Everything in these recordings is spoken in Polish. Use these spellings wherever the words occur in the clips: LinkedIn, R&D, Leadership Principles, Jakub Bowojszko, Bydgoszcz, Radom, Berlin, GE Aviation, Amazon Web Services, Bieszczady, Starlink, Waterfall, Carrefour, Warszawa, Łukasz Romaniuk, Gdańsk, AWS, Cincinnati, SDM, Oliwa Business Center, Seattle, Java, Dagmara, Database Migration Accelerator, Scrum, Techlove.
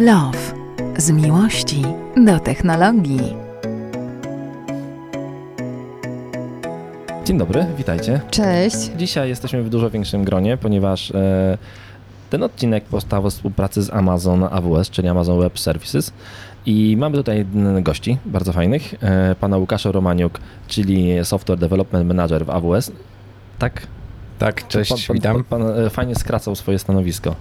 Techlove. Z miłości do technologii. Dzień dobry, witajcie. Cześć. Dzisiaj jesteśmy w dużo większym gronie, ponieważ ten odcinek powstał we współpracy z Amazon AWS, czyli Amazon Web Services. I mamy tutaj gości bardzo fajnych. Pana Łukasza Romaniuk, czyli Software Development Manager w AWS. Tak? Tak, cześć, witam. Pan fajnie skracał swoje stanowisko.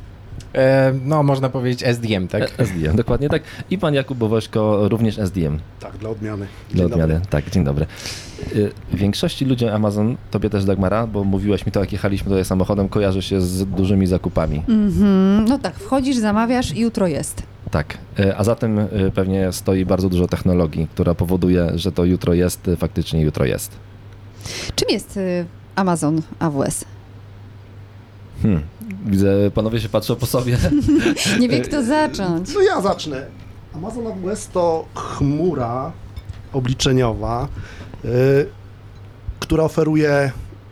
No, można powiedzieć SDM, tak? SDM, dokładnie tak. I pan Jakub Bowojszko, również SDM. Tak, dla odmiany. Tak, dzień dobry. Większości ludzi Amazon, tobie też Dagmara, bo mówiłeś mi to, jak jechaliśmy tutaj samochodem, kojarzy się z dużymi zakupami. No tak, wchodzisz, zamawiasz i jutro jest. Tak, a za tym pewnie stoi bardzo dużo technologii, która powoduje, że to jutro jest, faktycznie jutro jest. Czym jest Amazon AWS? Widzę, panowie się patrzą po sobie. Nie wiem, kto zacząć. No ja zacznę. Amazon AWS to chmura obliczeniowa, która oferuje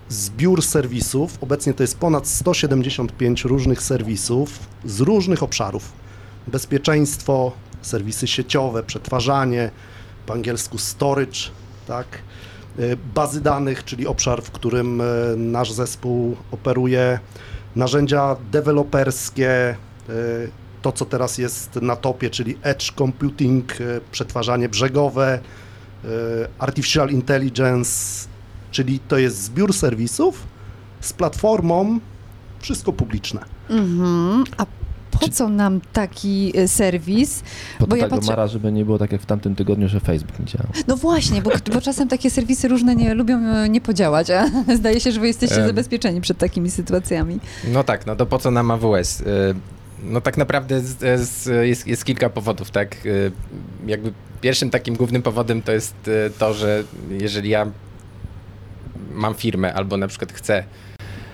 zbiór serwisów. Obecnie to jest ponad 175 różnych serwisów z różnych obszarów. Bezpieczeństwo, serwisy sieciowe, przetwarzanie, po angielsku storage, tak? Bazy danych, czyli obszar, w którym nasz zespół operuje, narzędzia deweloperskie, to co teraz jest na topie, czyli edge computing, przetwarzanie brzegowe, artificial intelligence, czyli to jest zbiór serwisów z platformą, wszystko publiczne. Po co nam taki serwis? Bo tak, ja patrzę... Dagmara, żeby nie było tak jak w tamtym tygodniu, że Facebook nie działał. No właśnie, bo czasem takie serwisy różne nie lubią nie podziałać, a zdaje się, że wy jesteście zabezpieczeni przed takimi sytuacjami. No tak, no to po co nam AWS? No tak naprawdę jest kilka powodów, tak? Jakby pierwszym takim głównym powodem to jest to, że jeżeli ja mam firmę albo na przykład chcę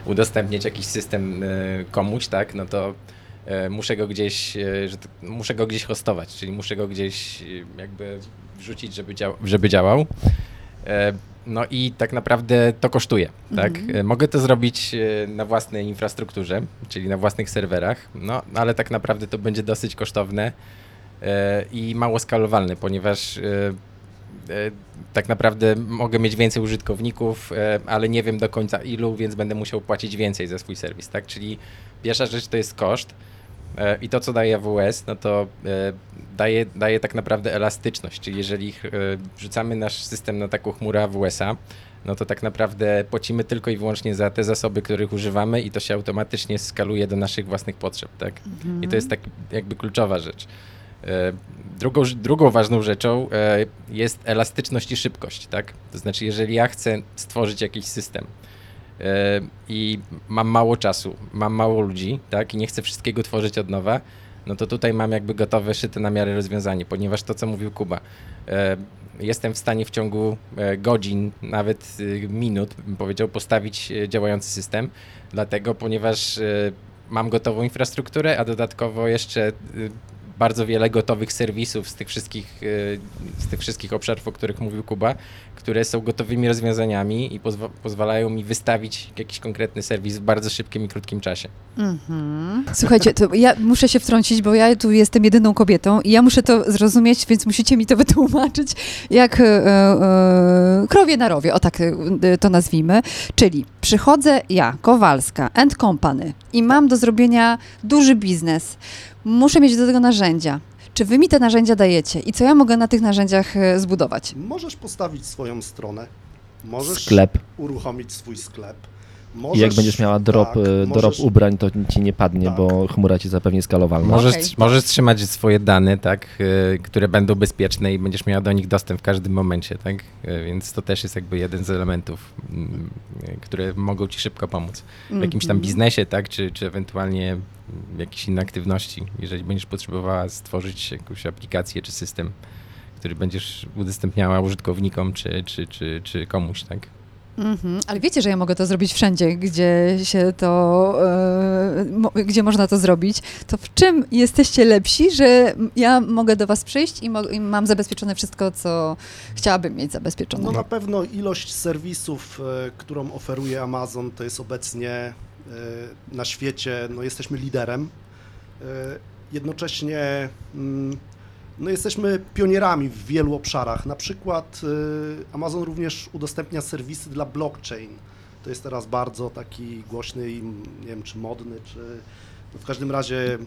udostępnić jakiś system komuś, tak, no to muszę go gdzieś hostować, czyli muszę go gdzieś jakby wrzucić, żeby działał. No i tak naprawdę to kosztuje, tak? Mogę to zrobić na własnej infrastrukturze, czyli na własnych serwerach, no ale tak naprawdę to będzie dosyć kosztowne i mało skalowalne, ponieważ tak naprawdę mogę mieć więcej użytkowników, ale nie wiem do końca ilu, więc będę musiał płacić więcej za swój serwis, tak? Czyli pierwsza rzecz to jest koszt i to, co daje AWS, no to daje tak naprawdę elastyczność, czyli jeżeli wrzucamy nasz system na taką chmurę AWS-a, no to tak naprawdę płacimy tylko i wyłącznie za te zasoby, których używamy i to się automatycznie skaluje do naszych własnych potrzeb, tak? I to jest tak jakby kluczowa rzecz. Drugą ważną rzeczą jest elastyczność i szybkość, tak? To znaczy, jeżeli ja chcę stworzyć jakiś system i mam mało czasu, mam mało ludzi, tak? I nie chcę wszystkiego tworzyć od nowa, no to tutaj mam jakby gotowe, szyte na miarę rozwiązanie, ponieważ to, co mówił Kuba, jestem w stanie w ciągu godzin, nawet minut, bym powiedział, postawić działający system, dlatego, ponieważ mam gotową infrastrukturę, a dodatkowo jeszcze bardzo wiele gotowych serwisów z tych wszystkich obszarów, o których mówił Kuba, które są gotowymi rozwiązaniami i pozwalają mi wystawić jakiś konkretny serwis w bardzo szybkim i krótkim czasie. Słuchajcie, to ja muszę się wtrącić, bo ja tu jestem jedyną kobietą i ja muszę to zrozumieć, więc musicie mi to wytłumaczyć jak krowie na rowie, o tak to nazwijmy. Czyli przychodzę ja, Kowalska and Company i mam do zrobienia duży biznes. Muszę mieć do tego narzędzia. Czy wy mi te narzędzia dajecie i co ja mogę na tych narzędziach zbudować? Możesz postawić swoją stronę, możesz sklep. Uruchomić swój sklep. Możesz, i jak będziesz miała drop ubrań, to ci nie padnie, tak. Bo chmura ci zapewni skalowalność. Możesz trzymać swoje dane, tak, które będą bezpieczne i będziesz miała do nich dostęp w każdym momencie, tak? Więc to też jest jakby jeden z elementów, które mogą ci szybko pomóc w jakimś tam biznesie, tak, czy ewentualnie jakieś inne aktywności, jeżeli będziesz potrzebowała stworzyć jakąś aplikację czy system, który będziesz udostępniała użytkownikom czy komuś, tak? Ale wiecie, że ja mogę to zrobić wszędzie, gdzie się to, gdzie można to zrobić, to w czym jesteście lepsi, że ja mogę do was przyjść i mam zabezpieczone wszystko, co chciałabym mieć zabezpieczone? No na pewno ilość serwisów, którą oferuje Amazon, to jest obecnie na świecie, no jesteśmy liderem jednocześnie no, jesteśmy pionierami w wielu obszarach. Na przykład Amazon również udostępnia serwisy dla blockchain. To jest teraz bardzo taki głośny i nie wiem czy modny, czy w każdym razie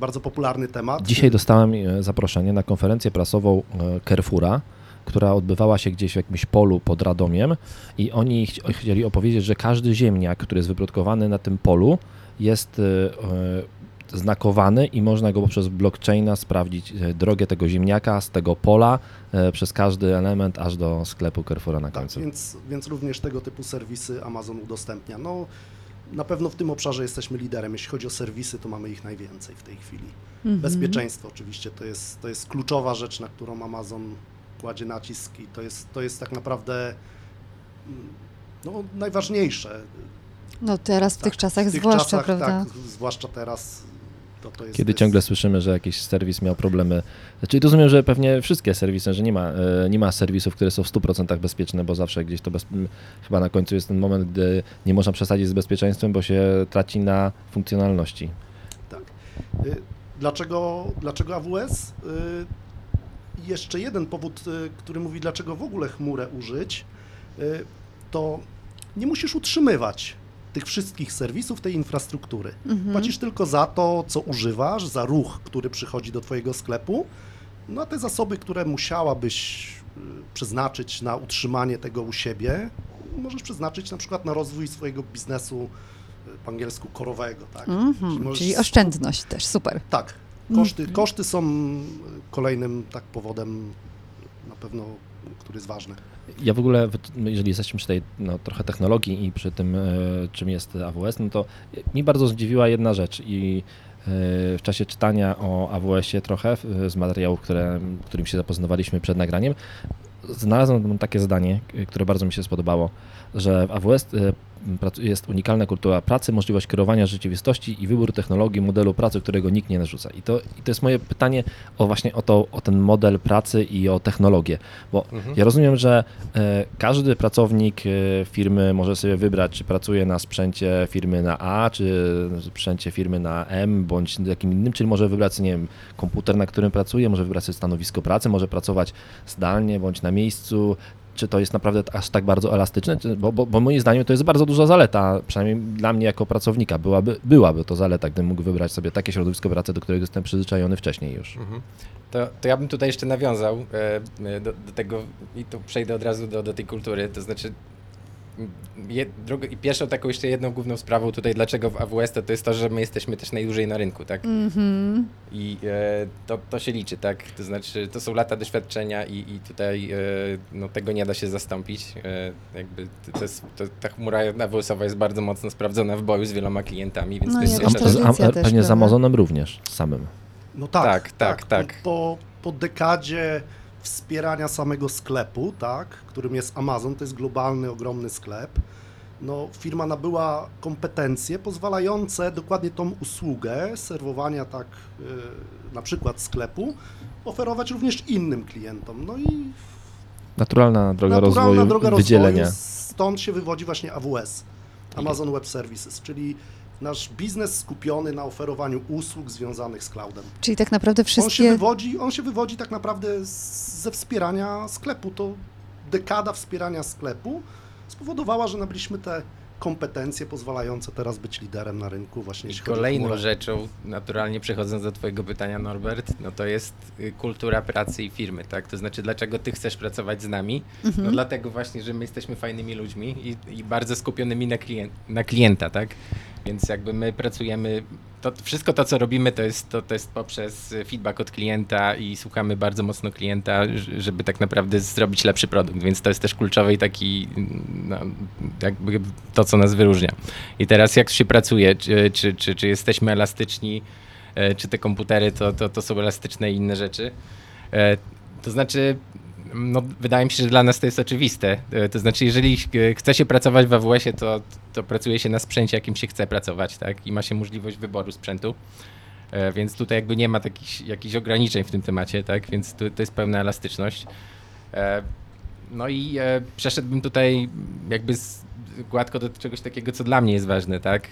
bardzo popularny temat. Dzisiaj dostałem zaproszenie na konferencję prasową Carrefoura, która odbywała się gdzieś w jakimś polu pod Radomiem i oni chcieli opowiedzieć, że każdy ziemniak, który jest wyprodukowany na tym polu, jest znakowany i można go poprzez blockchaina sprawdzić drogę tego ziemniaka z tego pola przez każdy element aż do sklepu Carrefoura na końcu. Tak, więc również tego typu serwisy Amazon udostępnia. No, na pewno w tym obszarze jesteśmy liderem. Jeśli chodzi o serwisy, to mamy ich najwięcej w tej chwili. Mhm. Bezpieczeństwo oczywiście to jest kluczowa rzecz, na którą Amazon kładzie nacisk i to jest tak naprawdę no, najważniejsze. No teraz w tych czasach zwłaszcza, prawda? Tak, zwłaszcza teraz. To jest, kiedy ciągle słyszymy, że jakiś serwis miał problemy. Czyli rozumiem, że pewnie wszystkie serwisy, że nie ma serwisów, które są w 100% bezpieczne, bo zawsze gdzieś to chyba na końcu jest ten moment, gdy nie można przesadzić z bezpieczeństwem, bo się traci na funkcjonalności. Tak. Dlaczego AWS? Jeszcze jeden powód, który mówi, dlaczego w ogóle chmurę użyć, to nie musisz utrzymywać tych wszystkich serwisów, tej infrastruktury. Mhm. Płacisz tylko za to, co używasz, za ruch, który przychodzi do twojego sklepu, no a te zasoby, które musiałabyś przeznaczyć na utrzymanie tego u siebie, możesz przeznaczyć na przykład na rozwój swojego biznesu, po angielsku korowego. Tak? Mhm, czyli oszczędność też, super. Tak, koszty są kolejnym tak powodem na pewno, który jest ważny. Ja w ogóle, jeżeli jesteśmy przy tej trochę technologii i przy tym, czym jest AWS, no to mi bardzo zdziwiła jedna rzecz i w czasie czytania o AWS-ie trochę z materiałów, którym się zapoznawaliśmy przed nagraniem, znalazłem takie zdanie, które bardzo mi się spodobało, że w AWS jest unikalna kultura pracy, możliwość kierowania rzeczywistości i wybór technologii, modelu pracy, którego nikt nie narzuca. I to jest moje pytanie o ten model pracy i o technologię, bo ja rozumiem, że każdy pracownik firmy może sobie wybrać, czy pracuje na sprzęcie firmy na A, czy sprzęcie firmy na M, bądź jakim innym, czyli może wybrać, nie wiem, komputer, na którym pracuje, może wybrać sobie stanowisko pracy, może pracować zdalnie, bądź na miejscu. Czy to jest naprawdę aż tak bardzo elastyczne? Bo moim zdaniem to jest bardzo duża zaleta, przynajmniej dla mnie jako pracownika. Byłaby to zaleta, gdybym mógł wybrać sobie takie środowisko pracy, do którego jestem przyzwyczajony wcześniej już. To ja bym tutaj jeszcze nawiązał do tego i tu przejdę od razu do tej kultury. To znaczy pierwszą taką jeszcze jedną główną sprawą tutaj, dlaczego w AWS to jest to, że my jesteśmy też najdłużej na rynku, tak? Mm-hmm. I to się liczy, tak? To znaczy to są lata doświadczenia i tutaj tego nie da się zastąpić. Ta chmura AWS-owa jest bardzo mocno sprawdzona w boju z wieloma klientami, więc to jest jeszcze... Pewnie z Amazonem również, samym. No tak. Po dekadzie wspierania samego sklepu, tak, którym jest Amazon, to jest globalny, ogromny sklep, no firma nabyła kompetencje pozwalające dokładnie tą usługę serwowania tak na przykład sklepu oferować również innym klientom, no i naturalna droga rozwoju, stąd się wywodzi właśnie AWS, Amazon Web Services, czyli nasz biznes skupiony na oferowaniu usług związanych z cloudem. Czyli tak naprawdę wszystkie... On się wywodzi tak naprawdę ze wspierania sklepu. To dekada wspierania sklepu spowodowała, że nabyliśmy te kompetencje pozwalające teraz być liderem na rynku. Właśnie i kolejną rzeczą, naturalnie przechodząc do twojego pytania, Norbert, no to jest kultura pracy i firmy, tak? To znaczy, dlaczego ty chcesz pracować z nami? Mhm. No dlatego właśnie, że my jesteśmy fajnymi ludźmi i bardzo skupionymi na klienta, tak? Więc jakby my pracujemy, to wszystko co robimy to jest poprzez feedback od klienta i słuchamy bardzo mocno klienta, żeby tak naprawdę zrobić lepszy produkt, więc to jest też kluczowe i taki, no, jakby to co nas wyróżnia. I teraz jak się pracuje, czy jesteśmy elastyczni, czy te komputery to są elastyczne i inne rzeczy, to znaczy... No, wydaje mi się, że dla nas to jest oczywiste. To znaczy, jeżeli chce się pracować w AWS-ie, to pracuje się na sprzęcie, jakim się chce pracować, tak? I ma się możliwość wyboru sprzętu. Więc tutaj jakby nie ma takich jakichś ograniczeń w tym temacie, tak? Więc to jest pełna elastyczność. No i przeszedłbym tutaj jakby gładko do czegoś takiego, co dla mnie jest ważne, tak?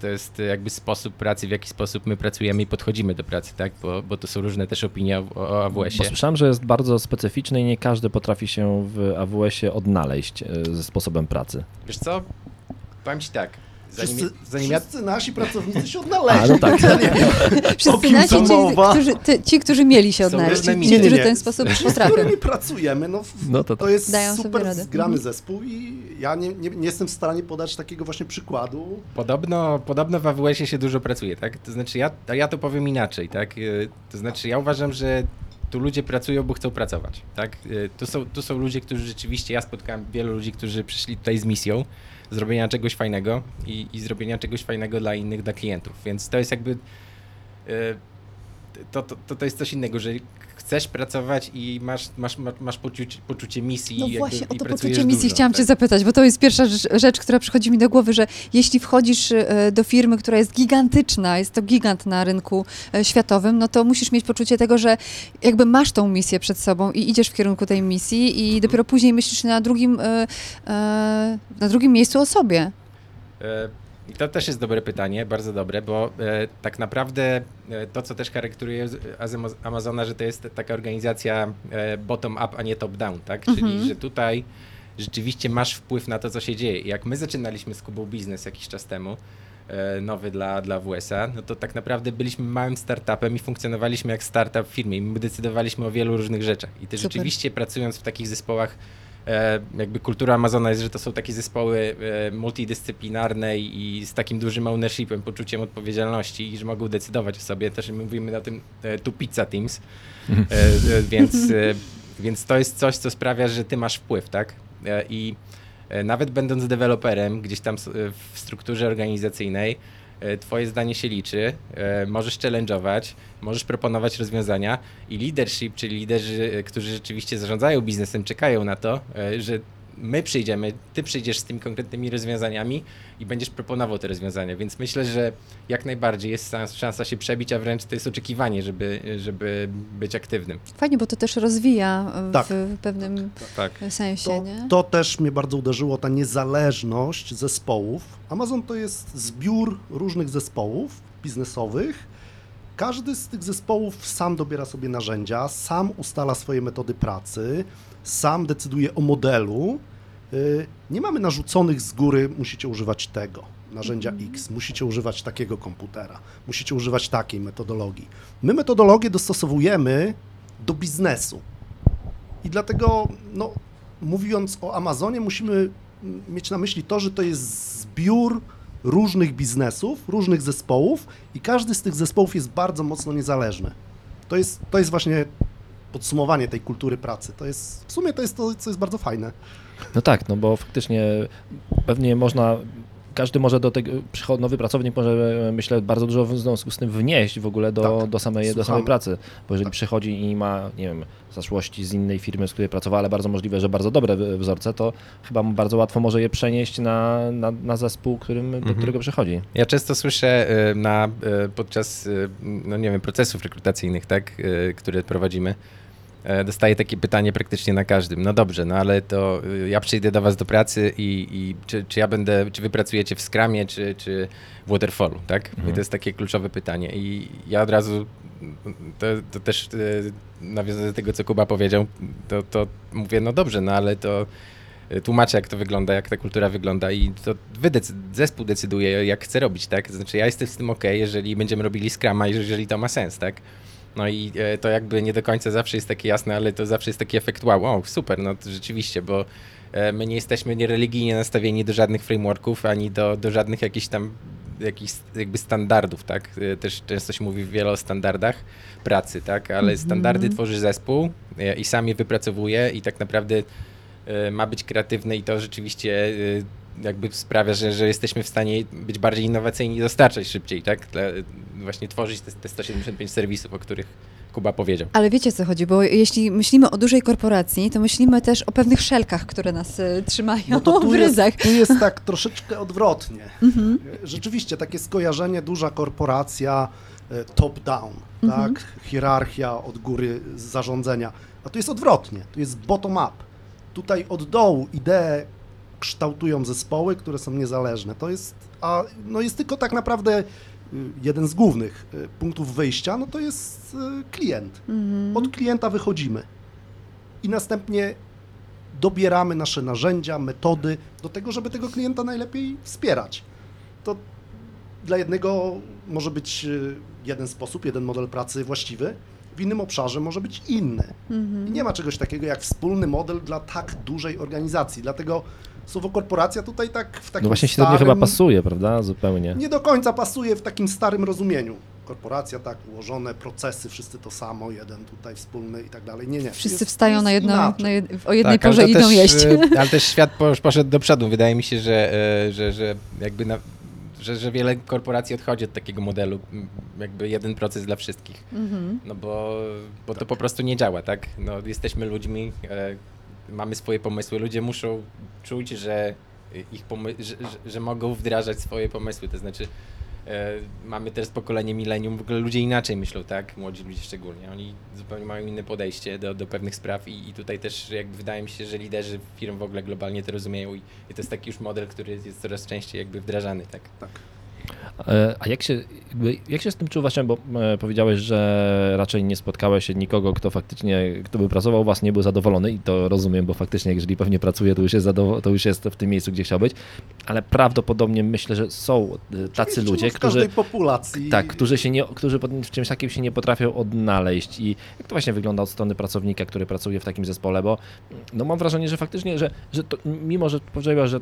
To jest jakby sposób pracy, w jaki sposób my pracujemy i podchodzimy do pracy, tak? Bo to są różne też opinie o AWS-ie. Bo słyszałem, że jest bardzo specyficzny i nie każdy potrafi się w AWS-ie odnaleźć ze sposobem pracy. Wiesz co? Powiem ci tak. Wszyscy nasi pracownicy się odnaleźli. No tak. Wszyscy nasi, którzy mieli się odnaleźć, którzy w ten sposób potrafią. Z którymi pracujemy, to jest super zgrany zespół i ja nie jestem w stanie podać takiego właśnie przykładu. Podobno w AWS-ie się dużo pracuje, tak? To znaczy ja to powiem inaczej, tak? To znaczy ja uważam, że tu ludzie pracują, bo chcą pracować, tak? To są ludzie, którzy rzeczywiście, ja spotkałem wielu ludzi, którzy przyszli tutaj z misją zrobienia czegoś fajnego i zrobienia czegoś fajnego dla innych, dla klientów, więc to jest jakby, to jest coś innego, że chcesz pracować i masz poczucie misji. No i właśnie, o to poczucie misji dużo, chciałam cię zapytać, bo to jest pierwsza rzecz, która przychodzi mi do głowy, że jeśli wchodzisz do firmy, która jest gigantyczna, jest to gigant na rynku światowym, no to musisz mieć poczucie tego, że jakby masz tą misję przed sobą i idziesz w kierunku tej misji i dopiero później myślisz na drugim miejscu o sobie. I to też jest dobre pytanie, bardzo dobre, bo tak naprawdę to, co też charakteryzuje Amazona, że to jest taka organizacja bottom-up, a nie top-down, tak? Mm-hmm. Czyli, że tutaj rzeczywiście masz wpływ na to, co się dzieje. Jak my zaczynaliśmy z Kubą biznes jakiś czas temu, nowy dla WS-a, no to tak naprawdę byliśmy małym startupem i funkcjonowaliśmy jak startup w firmie i my decydowaliśmy o wielu różnych rzeczach. I też rzeczywiście pracując w takich zespołach, jakby kultura Amazona jest, że to są takie zespoły multidyscyplinarne i z takim dużym ownershipem, poczuciem odpowiedzialności i że mogą decydować o sobie. Też mówimy na tym tu pizza teams, więc to jest coś, co sprawia, że ty masz wpływ, tak? I nawet będąc deweloperem gdzieś tam w strukturze organizacyjnej, twoje zdanie się liczy, możesz challenge'ować, możesz proponować rozwiązania i leadership, czyli liderzy, którzy rzeczywiście zarządzają biznesem, czekają na to, że my przyjdziemy, ty przyjdziesz z tymi konkretnymi rozwiązaniami i będziesz proponował te rozwiązania, więc myślę, że jak najbardziej jest szansa się przebić, a wręcz to jest oczekiwanie, żeby być aktywnym. Fajnie, bo to też rozwija w pewnym sensie. To też mnie bardzo uderzyło, ta niezależność zespołów. Amazon to jest zbiór różnych zespołów biznesowych. Każdy z tych zespołów sam dobiera sobie narzędzia, sam ustala swoje metody pracy, sam decyduje o modelu. Nie mamy narzuconych z góry, musicie używać tego narzędzia X, musicie używać takiego komputera, musicie używać takiej metodologii. My metodologię dostosowujemy do biznesu i dlatego mówiąc o Amazonie, musimy mieć na myśli to, że to jest zbiór różnych biznesów, różnych zespołów i każdy z tych zespołów jest bardzo mocno niezależny. To jest właśnie podsumowanie tej kultury pracy. W sumie to jest to, co jest bardzo fajne. No tak, bo faktycznie pewnie każdy może do tego, nowy pracownik może, myślę, bardzo dużo w związku z tym wnieść w ogóle do samej pracy, bo jeżeli przychodzi i ma, nie wiem, zaszłości z innej firmy, z której pracowała, ale bardzo możliwe, że bardzo dobre wzorce, to chyba bardzo łatwo może je przenieść na zespół, do którego przychodzi. Ja często słyszę podczas, procesów rekrutacyjnych, tak, które prowadzimy, dostaję takie pytanie praktycznie na każdym. No dobrze, ale to ja przyjdę do was do pracy i czy wy pracujecie w Scrumie, czy w Waterfallu, tak? I to jest takie kluczowe pytanie. I ja od razu, to też nawiązując do tego, co Kuba powiedział, to mówię, dobrze, ale to tłumaczę, jak to wygląda, jak ta kultura wygląda i to zespół decyduje, jak chce robić, tak? Znaczy ja jestem z tym okej, jeżeli będziemy robili Scruma, jeżeli to ma sens, tak? No i to jakby nie do końca zawsze jest takie jasne, ale to zawsze jest taki efekt wow, super, to rzeczywiście, bo my nie jesteśmy niereligijnie nastawieni do żadnych frameworków, ani do żadnych jakichś jakby standardów, tak? Też często się mówi wiele o standardach pracy, tak? Ale standardy tworzy zespół i sam je wypracowuje i tak naprawdę ma być kreatywny i to rzeczywiście jakby sprawia, że jesteśmy w stanie być bardziej innowacyjni i dostarczać szybciej, tak? Właśnie tworzyć te 175 serwisów, o których Kuba powiedział. Ale wiecie, co chodzi, bo jeśli myślimy o dużej korporacji, to myślimy też o pewnych szelkach, które nas trzymają w ryzach. Tu jest tak troszeczkę odwrotnie. Mhm. Rzeczywiście takie skojarzenie, duża korporacja, top-down, tak? Hierarchia od góry zarządzania. A tu jest odwrotnie, tu jest bottom-up. Tutaj od dołu idee kształtują zespoły, które są niezależne. To jest, jest tylko tak naprawdę jeden z głównych punktów wyjścia, no to jest klient. Mhm. Od klienta wychodzimy i następnie dobieramy nasze narzędzia, metody do tego, żeby tego klienta najlepiej wspierać. To dla jednego może być jeden sposób, jeden model pracy właściwy, w innym obszarze może być inny. Mhm. I nie ma czegoś takiego jak wspólny model dla tak dużej organizacji, dlatego słowo korporacja tutaj tak w takim no właśnie starym, chyba pasuje, prawda? Zupełnie. Nie do końca pasuje w takim starym rozumieniu. Korporacja, tak, ułożone procesy, wszyscy to samo, jeden tutaj wspólny i tak dalej. Nie, nie. Wszyscy wstają na jedną, o jednej porze i idą jeść. Ale też świat poszedł do przodu. Wydaje mi się, że jakby że wiele korporacji odchodzi od takiego modelu, jakby jeden proces dla wszystkich, no bo to po prostu nie działa, tak? No, jesteśmy ludźmi, mamy swoje pomysły, ludzie muszą czuć, że, że mogą wdrażać swoje pomysły, to znaczy mamy teraz pokolenie milenium, w ogóle ludzie inaczej myślą, tak? Młodzi ludzie szczególnie, oni zupełnie mają inne podejście do pewnych spraw i tutaj też jakby wydaje mi się, że liderzy firm w ogóle globalnie to rozumieją i to jest taki już model, który jest coraz częściej jakby wdrażany, tak? Tak. A jak się z tym czuł właśnie, bo powiedziałeś, że raczej nie spotkałeś się nikogo, kto by pracował u was, nie był zadowolony i to rozumiem, bo faktycznie jeżeli pewnie pracuje, to już jest w tym miejscu, gdzie chciał być, ale prawdopodobnie myślę, że są tacy ludzie, którzy w czymś takim się nie potrafią odnaleźć i jak to właśnie wygląda od strony pracownika, który pracuje w takim zespole, bo no mam wrażenie, że faktycznie, że to, mimo, że powiedziałeś,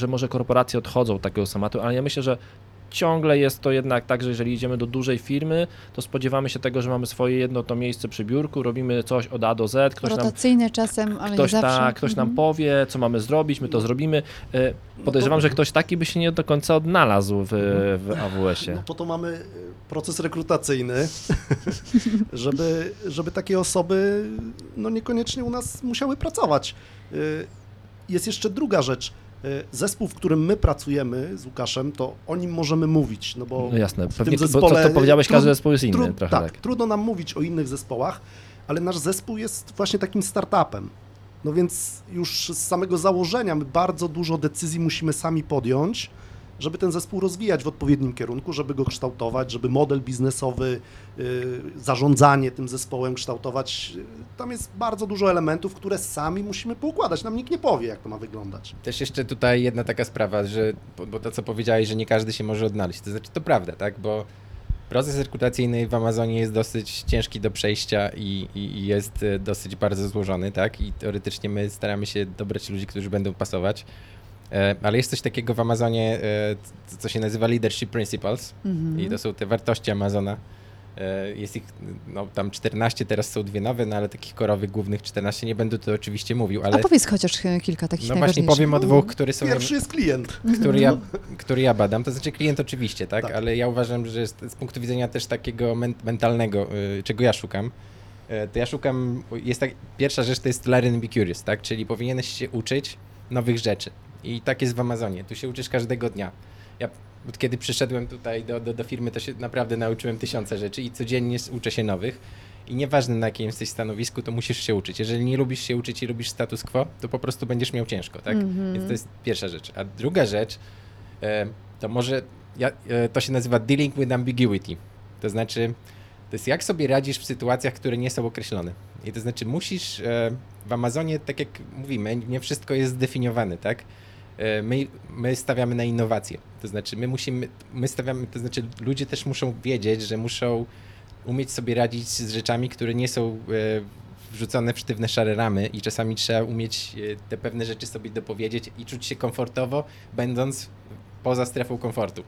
że może korporacje odchodzą od takiego schematu, ale ja myślę, że ciągle jest to jednak tak, że jeżeli idziemy do dużej firmy, to spodziewamy się tego, że mamy swoje jedno to miejsce przy biurku, robimy coś od A do Z. Rotacyjne czasem, ale nie zawsze. Ktoś nam powie, co mamy zrobić, my to zrobimy. Podejrzewam, że ktoś taki by się nie do końca odnalazł w AWS-ie. No po to mamy proces rekrutacyjny, żeby takie osoby no niekoniecznie u nas musiały pracować. Jest jeszcze druga rzecz. Zespół, w którym my pracujemy z Łukaszem, to o nim możemy mówić, no bo no jasne, pewnie, zespole, bo to powiedziałeś, każdy zespół jest inny. Trudno nam mówić o innych zespołach, ale nasz zespół jest właśnie takim startupem, no więc już z samego założenia my bardzo dużo decyzji musimy sami podjąć, żeby ten zespół rozwijać w odpowiednim kierunku, żeby go kształtować, żeby model biznesowy, zarządzanie tym zespołem kształtować. Tam jest bardzo dużo elementów, które sami musimy poukładać. Nam nikt nie powie, jak to ma wyglądać. Też jeszcze tutaj jedna taka sprawa, że, bo to, co powiedziałeś, że nie każdy się może odnaleźć. To znaczy, to prawda, tak? Bo proces rekrutacyjny w Amazonie jest dosyć ciężki do przejścia i jest dosyć bardzo złożony, tak? I teoretycznie my staramy się dobrać ludzi, którzy będą pasować. Ale jest coś takiego w Amazonie, co się nazywa Leadership Principles i to są te wartości Amazona. Jest ich no, tam 14, teraz są dwie nowe, no ale takich korowych głównych 14, nie będę tu oczywiście mówił, ale... A powiedz chociaż kilka takich najważniejszych. No właśnie powiem o dwóch, które są... Pierwszy jest klient. Który ja badam, to znaczy klient oczywiście, tak? Ale ja uważam, że z punktu widzenia też takiego mentalnego, czego ja szukam, to ja szukam, jest tak, pierwsza rzecz to jest learn and be curious, tak? Czyli powinieneś się uczyć nowych rzeczy. I tak jest w Amazonie. Tu się uczysz każdego dnia. Ja od kiedy przyszedłem tutaj do firmy, to się naprawdę nauczyłem tysiące rzeczy i codziennie uczę się nowych. I nieważne na jakim jesteś stanowisku, to musisz się uczyć. Jeżeli nie lubisz się uczyć i lubisz status quo, to po prostu będziesz miał ciężko, tak? Więc to jest pierwsza rzecz. A druga rzecz, to może, to się nazywa dealing with ambiguity. To znaczy, to jest jak sobie radzisz w sytuacjach, które nie są określone. I to znaczy musisz, w Amazonie, tak jak mówimy, nie wszystko jest zdefiniowane, tak? My stawiamy na innowacje, to znaczy to znaczy ludzie też muszą wiedzieć, że muszą umieć sobie radzić z rzeczami, które nie są wrzucone w sztywne szare ramy i czasami trzeba umieć te pewne rzeczy sobie dopowiedzieć i czuć się komfortowo, będąc poza strefą komfortu.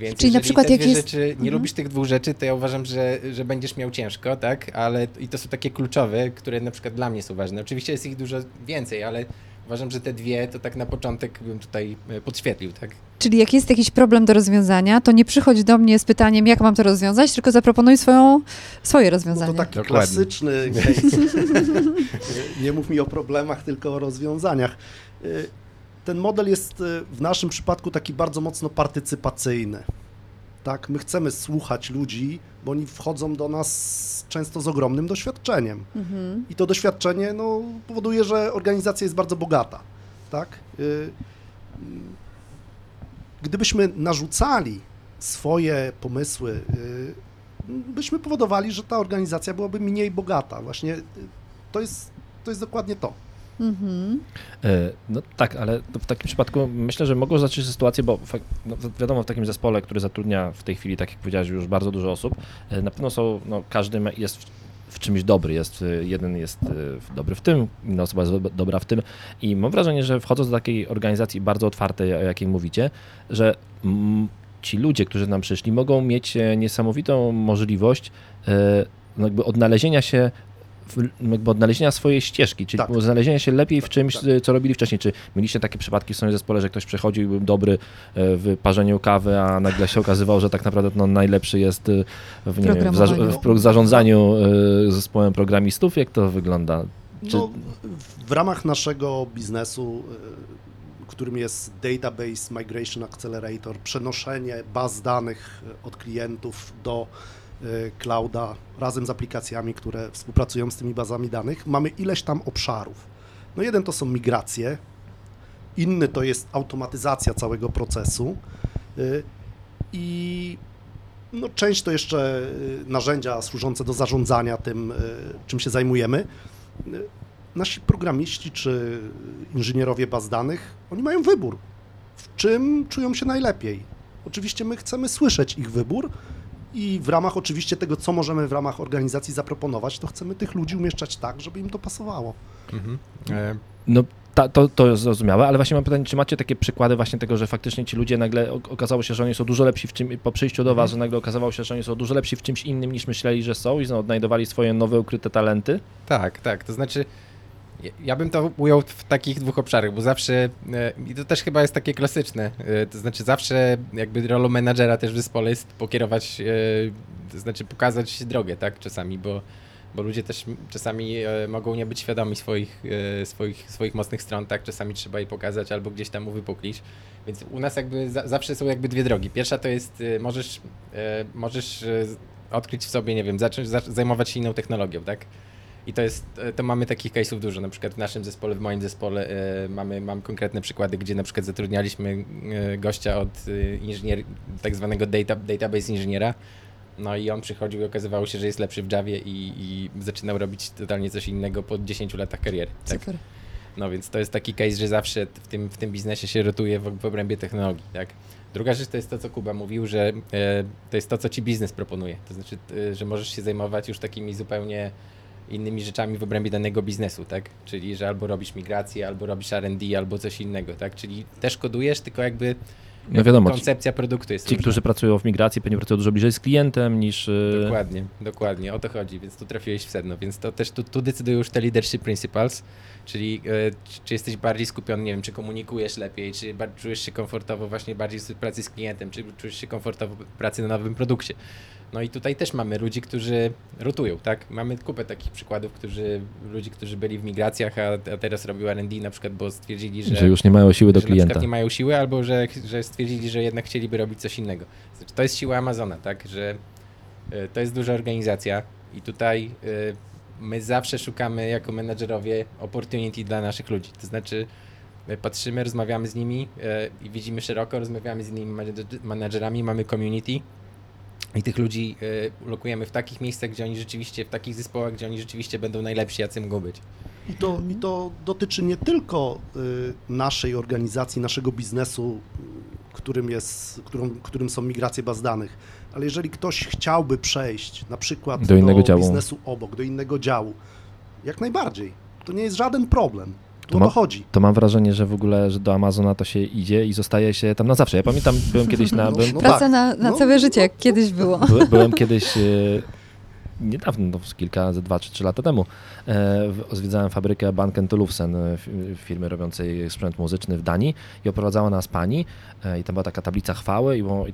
Więc czyli na przykład jak jest... rzeczy, nie lubisz tych dwóch rzeczy, to ja uważam, że będziesz miał ciężko, tak? Ale i to są takie kluczowe, które na przykład dla mnie są ważne. Oczywiście jest ich dużo więcej, ale uważam, że te dwie to tak na początek bym tutaj podświetlił, tak? Czyli jak jest jakiś problem do rozwiązania, to nie przychodź do mnie z pytaniem, jak mam to rozwiązać, tylko zaproponuj swoje rozwiązanie. No to taki Dokładnie. Klasyczny nie mów mi o problemach, tylko o rozwiązaniach. Ten model jest w naszym przypadku taki bardzo mocno partycypacyjny. Tak, my chcemy słuchać ludzi, bo oni wchodzą do nas często z ogromnym doświadczeniem. I to doświadczenie powoduje, że organizacja jest bardzo bogata. tak? Gdybyśmy narzucali swoje pomysły, byśmy powodowali, że ta organizacja byłaby mniej bogata. Właśnie to jest dokładnie to. Mm-hmm. No tak, ale w takim przypadku myślę, że mogą zacząć sytuację, bo wiadomo, w takim zespole, który zatrudnia w tej chwili, tak jak powiedziałeś, już bardzo dużo osób, na pewno są, każdy jest w czymś dobry, jeden jest dobry w tym, inna osoba jest dobra w tym i mam wrażenie, że wchodząc do takiej organizacji bardzo otwartej, o jakiej mówicie, że ci ludzie, którzy nam przyszli, mogą mieć niesamowitą możliwość jakby odnalezienia swojej ścieżki, czyli tak. Znalezienia się lepiej w czymś, co robili wcześniej. Czy mieliście takie przypadki w swoim zespole, że ktoś przychodził i był dobry w parzeniu kawy, a nagle się okazywało, że tak naprawdę najlepszy jest w zarządzaniu zespołem programistów? Jak to wygląda? Czy... w ramach naszego biznesu, którym jest Database Migration Accelerator, przenoszenie baz danych od klientów do clouda razem z aplikacjami, które współpracują z tymi bazami danych, mamy ileś tam obszarów. Jeden to są migracje, inny to jest automatyzacja całego procesu i część to jeszcze narzędzia służące do zarządzania tym, czym się zajmujemy. Nasi programiści czy inżynierowie baz danych, oni mają wybór, w czym czują się najlepiej. Oczywiście my chcemy słyszeć ich wybór, i w ramach oczywiście tego, co możemy w ramach organizacji zaproponować, to chcemy tych ludzi umieszczać tak, żeby im to pasowało. Mhm. To zrozumiałe, ale właśnie mam pytanie, czy macie takie przykłady właśnie tego, że faktycznie ci ludzie nagle okazało się, że oni są dużo lepsi w czym, po przyjściu do was, że nagle okazało się, że oni są dużo lepsi w czymś innym niż myśleli, że są i odnajdowali swoje nowe, ukryte talenty? Tak, to znaczy ja bym to ujął w takich dwóch obszarach, bo zawsze, i to też chyba jest takie klasyczne, to znaczy zawsze jakby rolą menadżera też w zespole jest pokierować, to znaczy pokazać drogę, tak, czasami, bo ludzie też czasami mogą nie być świadomi swoich mocnych stron, tak, czasami trzeba je pokazać albo gdzieś tam uwypuklić, więc u nas jakby zawsze są jakby dwie drogi. Pierwsza to jest, możesz odkryć w sobie, zacząć zajmować się inną technologią, tak. I to mamy takich case'ów dużo, na przykład w naszym zespole, w moim zespole mam konkretne przykłady, gdzie na przykład zatrudnialiśmy gościa od tak zwanego database inżyniera, i on przychodził i okazywało się, że jest lepszy w Javie i zaczynał robić totalnie coś innego po 10 latach kariery. Tak? Super. Więc to jest taki case, że zawsze w tym biznesie się rotuje w obrębie technologii, tak? Druga rzecz to jest to, co Kuba mówił, że to jest to, co ci biznes proponuje, to znaczy, że możesz się zajmować już takimi zupełnie innymi rzeczami w obrębie danego biznesu, tak? Czyli, że albo robisz migrację, albo robisz R&D, albo coś innego, tak? Czyli też kodujesz, tylko jakby wiadomo, koncepcja produktu jest. Ci, którzy pracują w migracji, pewnie pracują dużo bliżej z klientem niż... Dokładnie, o to chodzi, więc tu trafiłeś w sedno, więc to też tu decydują już te Leadership Principles, czyli czy jesteś bardziej skupiony, czy komunikujesz lepiej, czy czujesz się komfortowo właśnie bardziej w pracy z klientem, czy czujesz się komfortowo w pracy na nowym produkcie. I tutaj też mamy ludzi, którzy rotują, tak? Mamy kupę takich przykładów, ludzi, którzy byli w migracjach, a teraz robią R&D na przykład, bo stwierdzili, że już nie mają siły do klienta. Na przykład nie mają siły, albo że stwierdzili, że jednak chcieliby robić coś innego. To jest siła Amazona, tak? Że to jest duża organizacja i tutaj my zawsze szukamy jako menadżerowie opportunity dla naszych ludzi. To znaczy patrzymy, rozmawiamy z nimi i widzimy szeroko, rozmawiamy z innymi menadżerami, mamy community, i tych ludzi lokujemy w takich miejscach, gdzie oni rzeczywiście, w takich zespołach, gdzie oni rzeczywiście będą najlepsi, jacy mogą być. I to dotyczy nie tylko naszej organizacji, naszego biznesu, którym są migracje baz danych, ale jeżeli ktoś chciałby przejść na przykład do biznesu obok, do innego działu, jak najbardziej, to nie jest żaden problem. To mam wrażenie, że w ogóle, że do Amazona to się idzie i zostaje się tam na zawsze. Ja pamiętam, byłem kiedyś całe życie, jak kiedyś było. Byłem kiedyś niedawno, dwa czy trzy lata temu, zwiedzałem fabrykę Bang & Olufsen, firmy robiącej sprzęt muzyczny w Danii, i oprowadzała nas pani i tam była taka tablica chwały mówi,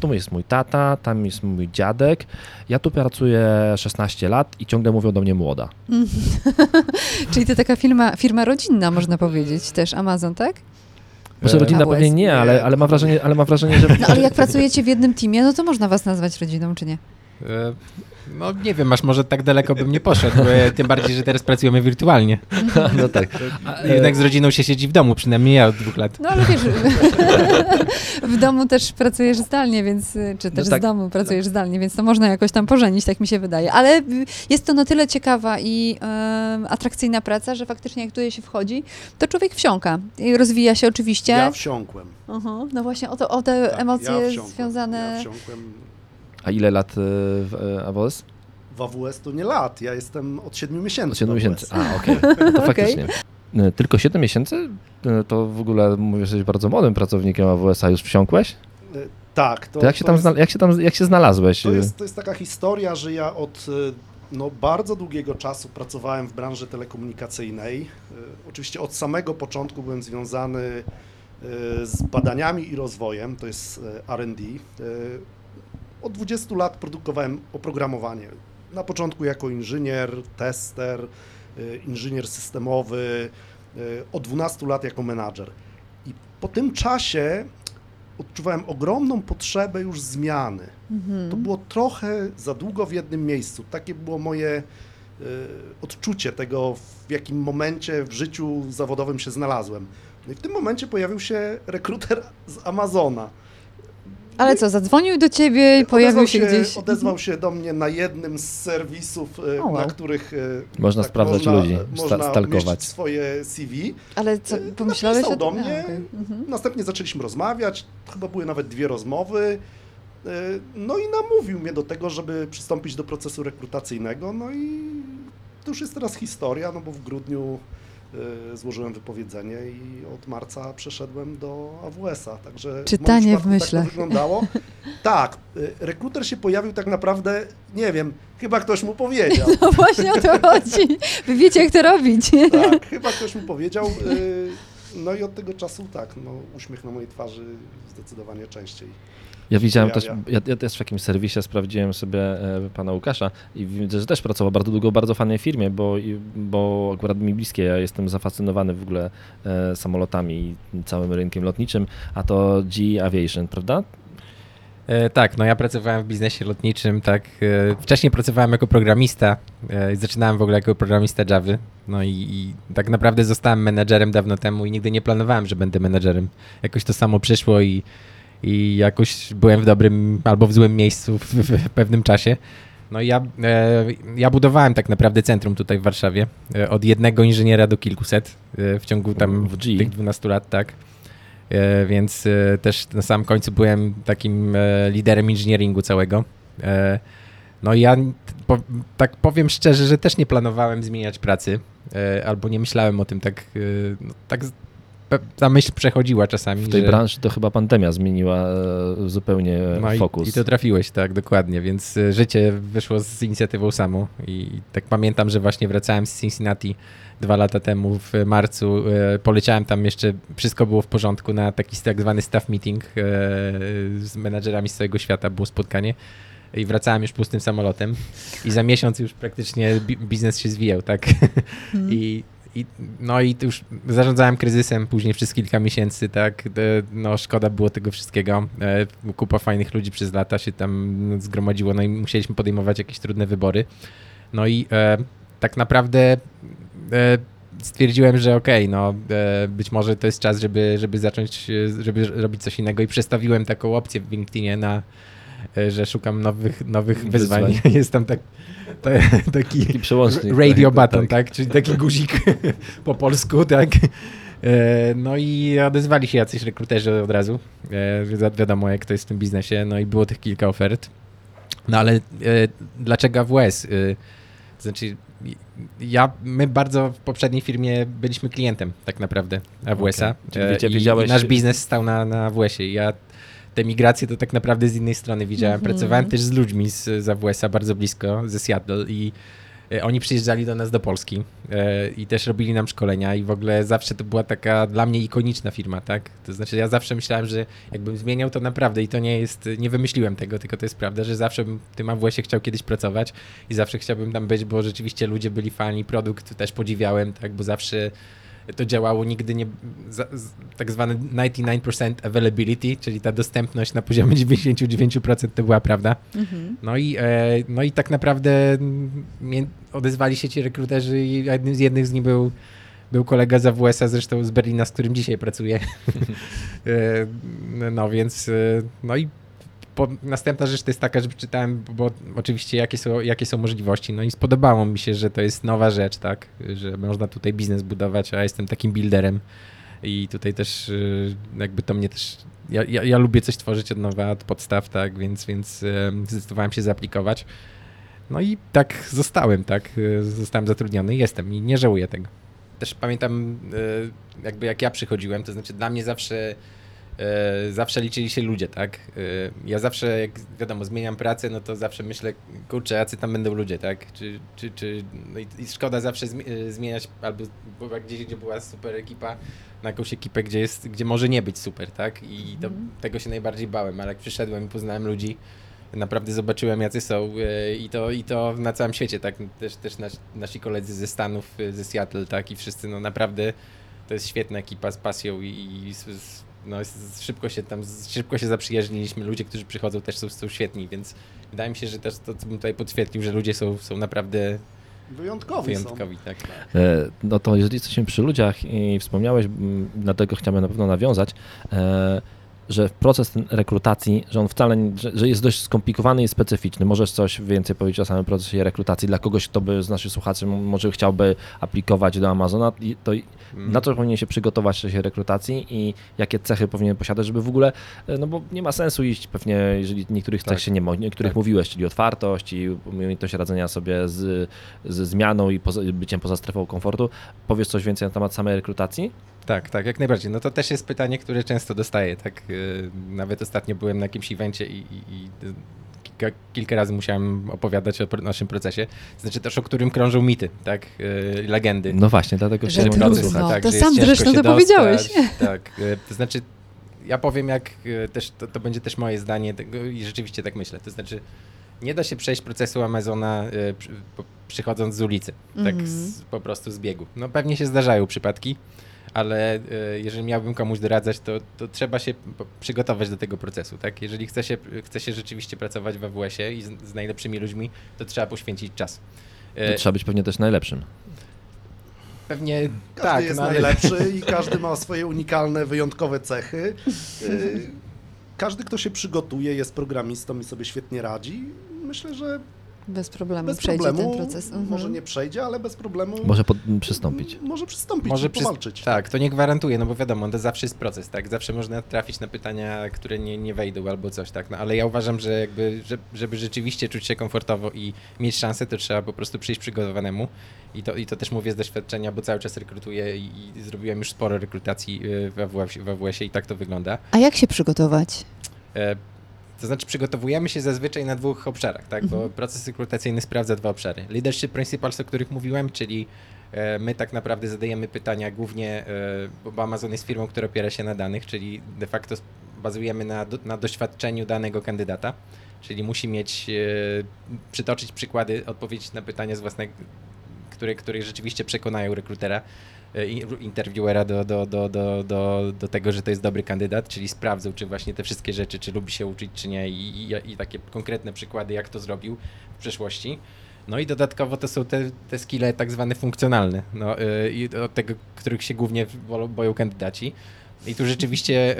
tu jest mój tata, tam jest mój dziadek, ja tu pracuję 16 lat i ciągle mówią do mnie młoda. Czyli to taka firma rodzinna, można powiedzieć, też Amazon, tak? Może rodzina pewnie nie, ale mam wrażenie, że... ale jak pracujecie w jednym teamie, to można was nazwać rodziną, czy nie? No nie wiem, aż może tak daleko bym nie poszedł, tym bardziej, że teraz pracujemy wirtualnie. No tak. Jednak z rodziną się siedzi w domu, przynajmniej ja od 2 lat. No ale wiesz, w domu też pracujesz zdalnie, więc, czy też no tak, z domu pracujesz zdalnie, więc to można jakoś tam pożenić, tak mi się wydaje. Ale jest to na tyle ciekawa i atrakcyjna praca, że faktycznie jak tutaj się wchodzi, to człowiek wsiąka i rozwija się oczywiście. Ja wsiąkłem. Uh-huh. No właśnie o te tak, emocje związane... Ja wsiąkłem. A ile lat w AWS? W AWS to nie lat, ja jestem od 7 miesięcy. Od 7 miesięcy, a okej, okay. To faktycznie. Okay. Tylko 7 miesięcy? To w ogóle jesteś bardzo młodym pracownikiem AWS-a, już wsiąkłeś? Tak. To jak, się tam jest, jak się znalazłeś? To jest taka historia, że ja od bardzo długiego czasu pracowałem w branży telekomunikacyjnej. Oczywiście od samego początku byłem związany z badaniami i rozwojem, to jest R&D. Od 20 lat produkowałem oprogramowanie. Na początku jako inżynier, tester, inżynier systemowy, od 12 lat jako menadżer. I po tym czasie odczuwałem ogromną potrzebę już zmiany. Mhm. To było trochę za długo w jednym miejscu. Takie było moje odczucie tego, w jakim momencie w życiu zawodowym się znalazłem. No i w tym momencie pojawił się rekruter z Amazona. Ale co, zadzwonił do ciebie i pojawił się gdzieś? Odezwał się do mnie na jednym z serwisów, na których można sprawdzać ludzi, stalkować swoje CV. Ale co, pomyślałeś? Napisał do mnie, następnie zaczęliśmy rozmawiać, chyba były nawet 2 rozmowy, no i namówił mnie do tego, żeby przystąpić do procesu rekrutacyjnego, no i to już jest teraz historia, no bo w grudniu złożyłem wypowiedzenie i od marca przeszedłem do AWS-a. Także czytanie w myślach. Tak to wyglądało. Tak, rekruter się pojawił tak naprawdę, nie wiem, chyba ktoś mu powiedział. No właśnie o to chodzi. Wy wiecie, jak to robić. Tak, chyba ktoś mu powiedział. No i od tego czasu tak, no uśmiech na mojej twarzy zdecydowanie częściej. Ja widziałem też, ja też w jakimś serwisie sprawdziłem sobie pana Łukasza i widzę, że też pracował bardzo długo w bardzo fajnej firmie, bo akurat mi bliskie, ja jestem zafascynowany w ogóle samolotami i całym rynkiem lotniczym, a to GE Aviation, prawda? Tak, no ja pracowałem w biznesie lotniczym, tak. Wcześniej pracowałem jako programista, zaczynałem w ogóle jako programista Javy, no i tak naprawdę zostałem menedżerem dawno temu i nigdy nie planowałem, że będę menedżerem. Jakoś to samo przyszło i jakoś byłem w dobrym albo w złym miejscu w pewnym czasie. No i ja budowałem tak naprawdę centrum tutaj w Warszawie, od jednego inżyniera do kilkuset w ciągu tam tych 12 lat, tak. Więc też na samym końcu byłem takim liderem inżynieringu całego. No i ja tak powiem szczerze, że też nie planowałem zmieniać pracy, albo nie myślałem o tym tak, no, tak ta myśl przechodziła czasami. W tej branży to chyba pandemia zmieniła zupełnie fokus. I to trafiłeś, tak, dokładnie, więc życie wyszło z inicjatywą samo i tak pamiętam, że właśnie wracałem z Cincinnati 2 lata temu w marcu, poleciałem tam jeszcze, wszystko było w porządku na taki tak zwany staff meeting z menadżerami z całego świata, było spotkanie i wracałem już pustym samolotem i za miesiąc już praktycznie biznes się zwijał, tak? Mm. I już zarządzałem kryzysem później przez kilka miesięcy, tak, no szkoda było tego wszystkiego, kupa fajnych ludzi przez lata się tam zgromadziło, no i musieliśmy podejmować jakieś trudne wybory, no i tak naprawdę stwierdziłem, że okej, no być może to jest czas, żeby zacząć, żeby robić coś innego i przestawiłem taką opcję w LinkedInie na, że szukam nowych wyzwań. Jest tam taki przełącznik, radio button, tak? Czyli taki guzik po polsku, tak? No i odezwali się jacyś rekruterzy od razu, wiadomo jak to jest w tym biznesie, no i było tych kilka ofert. No ale dlaczego AWS? To znaczy my bardzo w poprzedniej firmie byliśmy klientem tak naprawdę AWS-a, okay. I nasz biznes stał na AWS-ie. Ja te migracje to tak naprawdę z innej strony widziałem. Mm-hmm. Pracowałem też z ludźmi z AWS-a bardzo blisko, ze Seattle i oni przyjeżdżali do nas do Polski i też robili nam szkolenia i w ogóle zawsze to była taka dla mnie ikoniczna firma, tak? To znaczy ja zawsze myślałem, że jakbym zmieniał to naprawdę i to nie jest, nie wymyśliłem tego, tylko to jest prawda, że zawsze bym w tym AWS-ie chciał kiedyś pracować i zawsze chciałbym tam być, bo rzeczywiście ludzie byli fani, produkt też podziwiałem, tak? Bo zawsze to działało nigdy nie, tak zwane 99% availability, czyli ta dostępność na poziomie 99% to była prawda. Mhm. No i tak naprawdę odezwali się ci rekruterzy i jednym z nich był kolega z AWS-a, zresztą z Berlina, z którym dzisiaj pracuję. No więc, no i następna rzecz to jest taka, że czytałem, bo oczywiście jakie są możliwości, no i spodobało mi się, że to jest nowa rzecz, tak, że można tutaj biznes budować, a ja jestem takim builderem i tutaj też jakby to mnie też, ja lubię coś tworzyć od nowa, od podstaw, tak, więc zdecydowałem się zaaplikować. No i tak zostałem, tak, zostałem zatrudniony i jestem i nie żałuję tego. Też pamiętam jakby jak ja przychodziłem, to znaczy dla mnie zawsze liczyli się ludzie, tak? Ja zawsze, jak wiadomo, zmieniam pracę, no to zawsze myślę, kurczę, jacy tam będą ludzie, tak? Czy no i szkoda zawsze zmieniać, albo gdzieś, gdzie była super ekipa, na jakąś ekipę, gdzie może nie być super, tak? I tego się najbardziej bałem, ale jak przyszedłem i poznałem ludzi, naprawdę zobaczyłem, jacy są i to na całym świecie, tak? Też nasi koledzy ze Stanów, ze Seattle, tak? I wszyscy, no naprawdę, to jest świetna ekipa z pasją no szybko się zaprzyjaźniliśmy, ludzie, którzy przychodzą, też są świetni, więc wydaje mi się, że też to, co bym tutaj podświetlił, że ludzie są naprawdę wyjątkowi tak. No to jeżeli jesteśmy przy ludziach i wspomniałeś, dlatego chciałbym na pewno nawiązać, że proces ten rekrutacji, że on wcale, że jest dość skomplikowany i specyficzny. Możesz coś więcej powiedzieć o samym procesie rekrutacji dla kogoś, kto by z naszych słuchaczy może chciałby aplikować do Amazona, to na co powinien się przygotować w czasie rekrutacji i jakie cechy powinien posiadać, żeby w ogóle, no bo nie ma sensu iść pewnie, jeżeli niektórych cech się nie ma, niektórych mówiłeś, czyli otwartość i umiejętność radzenia sobie ze zmianą i byciem poza strefą komfortu. Powiesz coś więcej na temat samej rekrutacji? Tak, jak najbardziej. No to też jest pytanie, które często dostaję, tak? Nawet ostatnio byłem na jakimś evencie i kilka razy musiałem opowiadać o naszym procesie. Znaczy też o którym krążą mity, tak? Legendy. No właśnie, dlatego że trudno. Tak, to że sam zresztą to powiedziałeś. Tak, to znaczy ja powiem jak też, to będzie też moje zdanie tego, i rzeczywiście tak myślę. To znaczy nie da się przejść procesu Amazona przychodząc z ulicy, tak po prostu z biegu. No pewnie się zdarzają przypadki. Ale jeżeli miałbym komuś doradzać, to trzeba się przygotować do tego procesu, tak? Jeżeli chce się rzeczywiście pracować w AWS-ie i z najlepszymi ludźmi, to trzeba poświęcić czas. To trzeba być pewnie też najlepszym. Pewnie każdy jest najlepszy i każdy ma swoje unikalne, wyjątkowe cechy. Każdy, kto się przygotuje, jest programistą i sobie świetnie radzi. Myślę, że bez przejdzie problemu, ten proces. Może nie przejdzie, ale bez problemu może przystąpić. Może przystąpić, może powalczyć. Tak, to nie gwarantuje, no bo wiadomo, to zawsze jest proces, tak? Zawsze można trafić na pytania, które nie wejdą albo coś, tak? No, ale ja uważam, że jakby, żeby rzeczywiście czuć się komfortowo i mieć szansę, to trzeba po prostu przyjść przygotowanemu. I to też mówię z doświadczenia, bo cały czas rekrutuję i zrobiłem już sporo rekrutacji w AWS-ie i tak to wygląda. A jak się przygotować? To znaczy przygotowujemy się zazwyczaj na dwóch obszarach, tak? Bo proces rekrutacyjny sprawdza dwa obszary. Leadership Principles, o których mówiłem, czyli my tak naprawdę zadajemy pytania głównie, bo Amazon jest firmą, która opiera się na danych, czyli de facto bazujemy na doświadczeniu danego kandydata, czyli musi przytoczyć przykłady, odpowiedzieć na pytania z własnego, które rzeczywiście przekonają rekrutera, interwiewera do tego, że to jest dobry kandydat, czyli sprawdzą, czy właśnie te wszystkie rzeczy, czy lubi się uczyć, czy nie i takie konkretne przykłady, jak to zrobił w przeszłości. No i dodatkowo to są te skille tak zwane funkcjonalne, no, od tego, których się głównie boją kandydaci. I tu rzeczywiście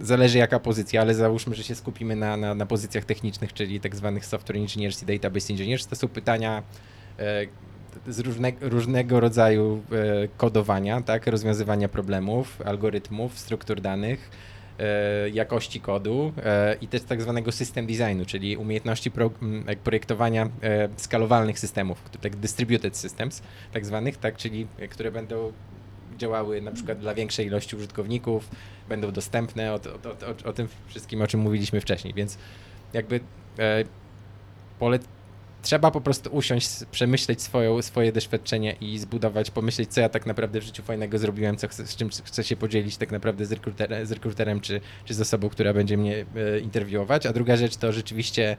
zależy jaka pozycja, ale załóżmy, że się skupimy na pozycjach technicznych, czyli tak zwanych software engineers i database engineers. To są pytania z różnego rodzaju kodowania, tak, rozwiązywania problemów, algorytmów, struktur danych, jakości kodu i też tak zwanego system designu, czyli umiejętności projektowania skalowalnych systemów, tak distributed systems tak zwanych, tak, czyli które będą działały na przykład dla większej ilości użytkowników, będą dostępne, o tym wszystkim, o czym mówiliśmy wcześniej, więc jakby trzeba po prostu usiąść, przemyśleć swoje doświadczenie i zbudować, pomyśleć, co ja tak naprawdę w życiu fajnego zrobiłem, z czym chcę się podzielić tak naprawdę z rekruterem czy z osobą, która będzie mnie interwiować. A druga rzecz to rzeczywiście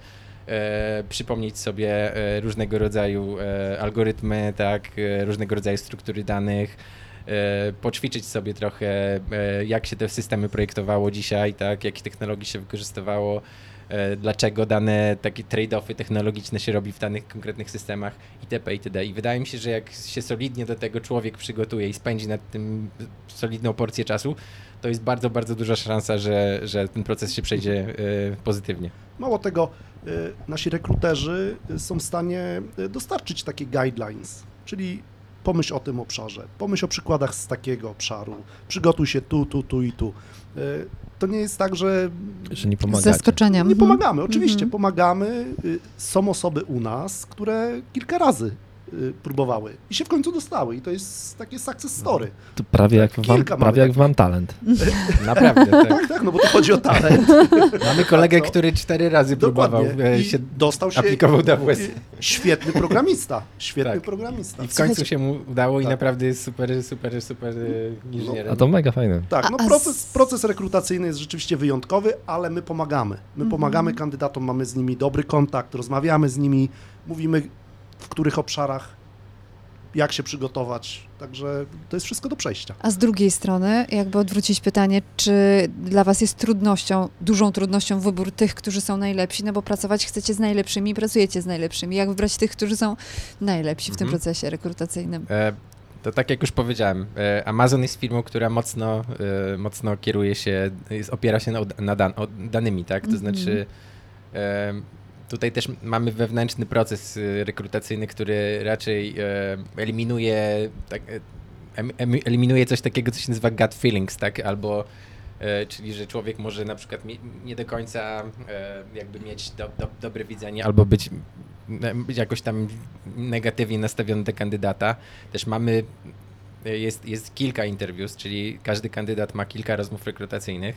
przypomnieć sobie różnego rodzaju algorytmy, tak, różnego rodzaju struktury danych, poćwiczyć sobie trochę, jak się te systemy projektowało dzisiaj, tak, jakie technologii się wykorzystywało, dlaczego dane takie trade-offy technologiczne się robi w danych konkretnych systemach itp. itd. I wydaje mi się, że jak się solidnie do tego człowiek przygotuje i spędzi nad tym solidną porcję czasu, to jest bardzo, bardzo duża szansa, że ten proces się przejdzie pozytywnie. Mało tego, nasi rekruterzy są w stanie dostarczyć takie guidelines, czyli pomyśl o tym obszarze, pomyśl o przykładach z takiego obszaru, przygotuj się tu i tu. To nie jest tak, że nie pomagacie. Z zaskoczeniem. Nie pomagamy, oczywiście pomagamy. Są osoby u nas, które kilka razy próbowały i się w końcu dostały i to jest takie success story. To prawie jak wam talent. Naprawdę. Tak, no bo to chodzi o talent. Mamy kolegę, który 4 razy próbował, się aplikował do AWS. Świetny programista. I w końcu się mu udało i naprawdę jest super inżynier. A to mega fajne. Tak, no proces rekrutacyjny jest rzeczywiście wyjątkowy, ale my pomagamy. My pomagamy kandydatom, mamy z nimi dobry kontakt, rozmawiamy z nimi, mówimy w których obszarach, jak się przygotować, także to jest wszystko do przejścia. A z drugiej strony, jakby odwrócić pytanie, czy dla was jest trudnością, dużą trudnością wybór tych, którzy są najlepsi, no bo pracować chcecie z najlepszymi i pracujecie z najlepszymi. Jak wybrać tych, którzy są najlepsi w tym procesie rekrutacyjnym? To tak jak już powiedziałem, Amazon jest firmą, która mocno kieruje się, opiera się na danymi, tak? To znaczy... Tutaj też mamy wewnętrzny proces rekrutacyjny, który raczej eliminuje coś takiego, co się nazywa gut feelings, tak? Albo, czyli że człowiek może na przykład nie do końca jakby mieć dobre widzenie albo być jakoś tam negatywnie nastawiony do kandydata. Też mamy, jest kilka interviews, czyli każdy kandydat ma kilka rozmów rekrutacyjnych.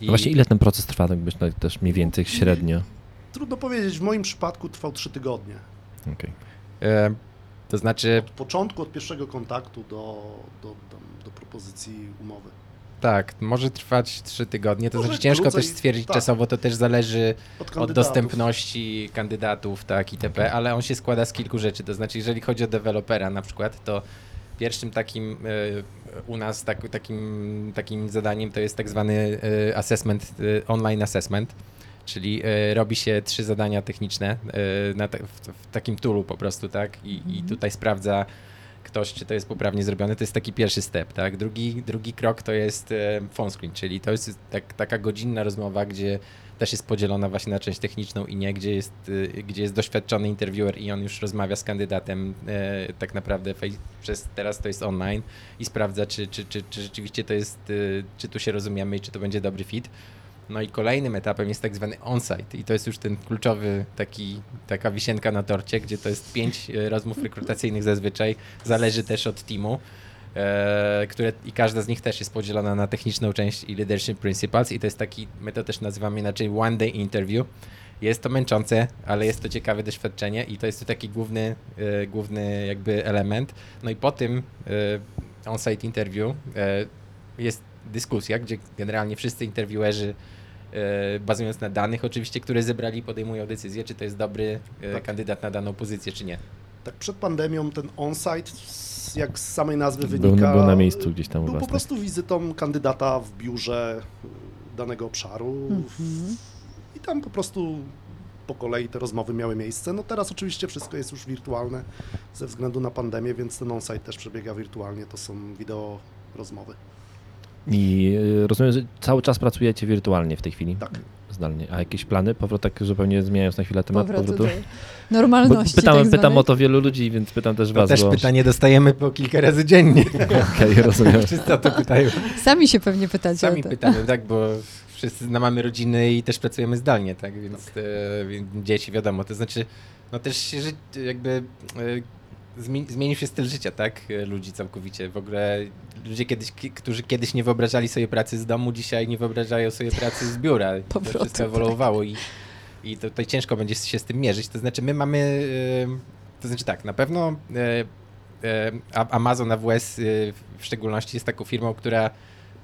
I... Właśnie ile ten proces trwa, tak byś też mniej więcej średnio? Trudno powiedzieć, w moim przypadku trwał 3 tygodnie. Okay. To znaczy... Od początku, od pierwszego kontaktu do propozycji umowy. Tak, może trwać 3 tygodnie, to może znaczy ciężko też stwierdzić czasowo, to też zależy od dostępności kandydatów, tak, itp., okay. Ale on się składa z kilku rzeczy, to znaczy jeżeli chodzi o dewelopera na przykład, to pierwszym takim u nas takim zadaniem to jest tak zwany assessment, online assessment. Czyli robi się 3 zadania techniczne w takim toolu po prostu, tak? I tutaj sprawdza ktoś, czy to jest poprawnie zrobione. To jest taki pierwszy step, tak? Drugi krok to jest phone screen, czyli to jest taka godzinna rozmowa, gdzie też jest podzielona właśnie na część techniczną i nie, gdzie jest doświadczony interviewer i on już rozmawia z kandydatem tak naprawdę przez teraz to jest online i sprawdza, czy rzeczywiście to jest, czy tu się rozumiemy i czy to będzie dobry fit. No i kolejnym etapem jest tak zwany on-site i to jest już ten kluczowy, taka wisienka na torcie, gdzie to jest 5 rozmów rekrutacyjnych zazwyczaj, zależy też od teamu, i każda z nich też jest podzielona na techniczną część i Leadership Principles i to jest taki, my to też nazywamy inaczej one day interview. Jest to męczące, ale jest to ciekawe doświadczenie i to jest to taki główny jakby element. No i po tym on-site interview jest dyskusja, gdzie generalnie wszyscy interwiuerzy bazując na danych oczywiście, które zebrali, podejmują decyzję, czy to jest dobry kandydat na daną pozycję, czy nie. Tak przed pandemią ten on-site, jak z samej nazwy wynika, był na miejscu gdzieś tam u was, po prostu wizytą kandydata w biurze danego obszaru i tam po prostu po kolei te rozmowy miały miejsce. No teraz oczywiście wszystko jest już wirtualne ze względu na pandemię, więc ten on-site też przebiega wirtualnie, to są wideo rozmowy. I rozumiem, że cały czas pracujecie wirtualnie w tej chwili? Tak. Zdalnie. A jakieś plany? Powrót, tak zupełnie zmieniając na chwilę temat powrotu? Normalności. Pytam o to wielu ludzi, więc pytam też was. Pytanie dostajemy po kilka razy dziennie. Okej, rozumiem. Wszyscy o to pytają. Sami się pewnie pytacie. Sami pytamy, tak, bo wszyscy mamy rodziny i też pracujemy zdalnie, tak, więc dzieci wiadomo, to znaczy, no też się jakby... Zmienił się styl życia, tak? Ludzi całkowicie. W ogóle ludzie, którzy kiedyś nie wyobrażali sobie pracy z domu, dzisiaj nie wyobrażają sobie pracy z biura. To wszystko ewoluowało i tutaj ciężko będzie się z tym mierzyć. To znaczy my mamy, to znaczy tak, na pewno Amazon AWS w szczególności jest taką firmą, która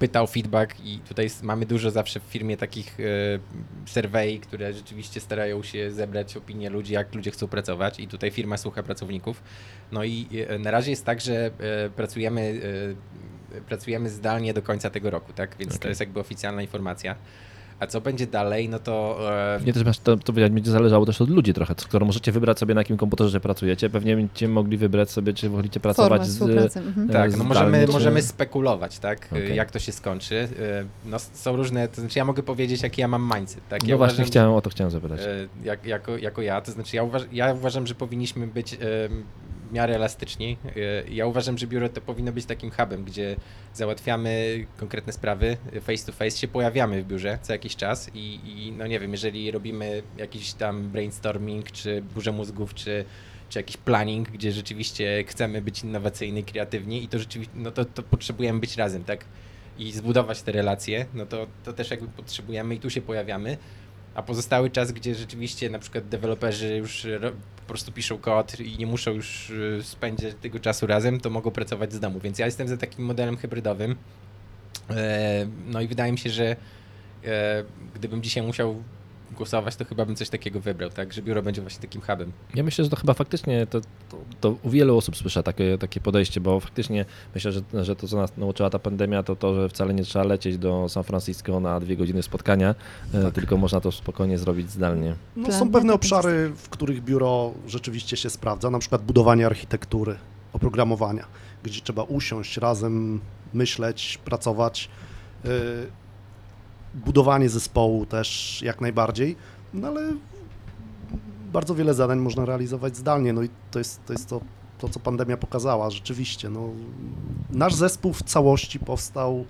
pytał feedback i tutaj mamy dużo zawsze w firmie takich survey, które rzeczywiście starają się zebrać opinię ludzi, jak ludzie chcą pracować i tutaj firma słucha pracowników. No i na razie jest tak, że pracujemy zdalnie do końca tego roku, tak? Więc to jest jakby oficjalna informacja. A co będzie dalej, no to... Nie, to będzie zależało też od ludzi trochę, skoro możecie wybrać sobie, na jakim komputerze pracujecie, pewnie będziecie mogli wybrać sobie, czy wolicie pracować tak, no możemy spekulować, tak, jak to się skończy. No są różne, to znaczy ja mogę powiedzieć, jaki ja mam mindset. Tak? Ja uważam, chciałem zapytać. Ja uważam, że powinniśmy być w miarę elastyczni. Ja uważam, że biuro to powinno być takim hubem, gdzie załatwiamy konkretne sprawy, face to face się pojawiamy w biurze co jakiś czas i no nie wiem, jeżeli robimy jakiś tam brainstorming, czy burzę mózgów, czy jakiś planning, gdzie rzeczywiście chcemy być innowacyjni, kreatywni i to rzeczywiście, no to potrzebujemy być razem, tak? I zbudować te relacje, no to też jakby potrzebujemy i tu się pojawiamy. A pozostały czas, gdzie rzeczywiście na przykład deweloperzy już po prostu piszą kod i nie muszą już spędzać tego czasu razem, to mogą pracować z domu. Więc ja jestem za takim modelem hybrydowym. No i wydaje mi się, że gdybym dzisiaj musiał głosować, to chyba bym coś takiego wybrał, tak, że biuro będzie właśnie takim hubem. Ja myślę, że to chyba faktycznie, to u wielu osób słyszę takie podejście, bo faktycznie myślę, że to, co nas nauczyła ta pandemia, to, że wcale nie trzeba lecieć do San Francisco na 2 godziny spotkania, tak. Tylko można to spokojnie zrobić zdalnie. No, są pewne obszary, w których biuro rzeczywiście się sprawdza, na przykład budowanie architektury, oprogramowania, gdzie trzeba usiąść razem, myśleć, pracować. Budowanie zespołu też jak najbardziej, no ale bardzo wiele zadań można realizować zdalnie, no i to jest to, co pandemia pokazała, rzeczywiście. No, nasz zespół w całości powstał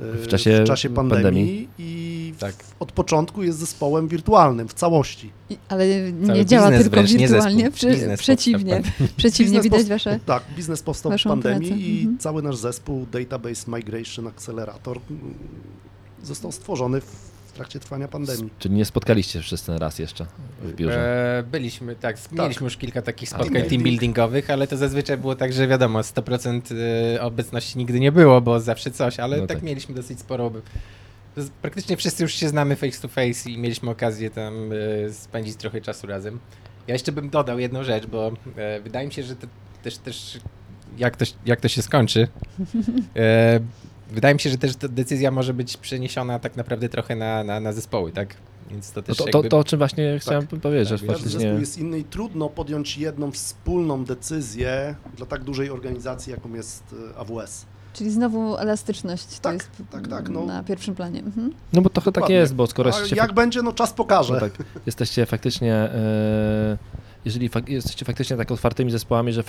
w czasie pandemii. I tak. Od początku jest zespołem wirtualnym, w całości. Ale nie cały działa tylko wirtualnie, nie zespół, przeciwnie, widać wasze... Tak, biznes powstał w pandemii pracę. I cały nasz zespół Database Migration Accelerator został stworzony w trakcie trwania pandemii. Czyli nie spotkaliście się wszyscy raz jeszcze w biurze? Byliśmy, tak. Mieliśmy już kilka takich spotkań team buildingowych, ale to zazwyczaj było tak, że wiadomo, 100% obecności nigdy nie było, bo zawsze coś, ale tak mieliśmy dosyć sporo. Praktycznie wszyscy już się znamy face to face i mieliśmy okazję tam spędzić trochę czasu razem. Ja jeszcze bym dodał jedną rzecz, bo wydaje mi się, że też jak to się skończy, wydaje mi się, że też ta decyzja może być przeniesiona tak naprawdę trochę na zespoły, tak? Więc to też to o czym właśnie chciałem powiedzieć. Tak, że każdy zespół jest inny i trudno podjąć jedną wspólną decyzję dla tak dużej organizacji, jaką jest AWS. Czyli znowu elastyczność to jest na pierwszym planie. Mhm. No bo trochę tak jest, bo skoro... Jak będzie, no czas pokaże. No tak, jesteście faktycznie... Jeżeli jesteście faktycznie tak otwartymi zespołami, że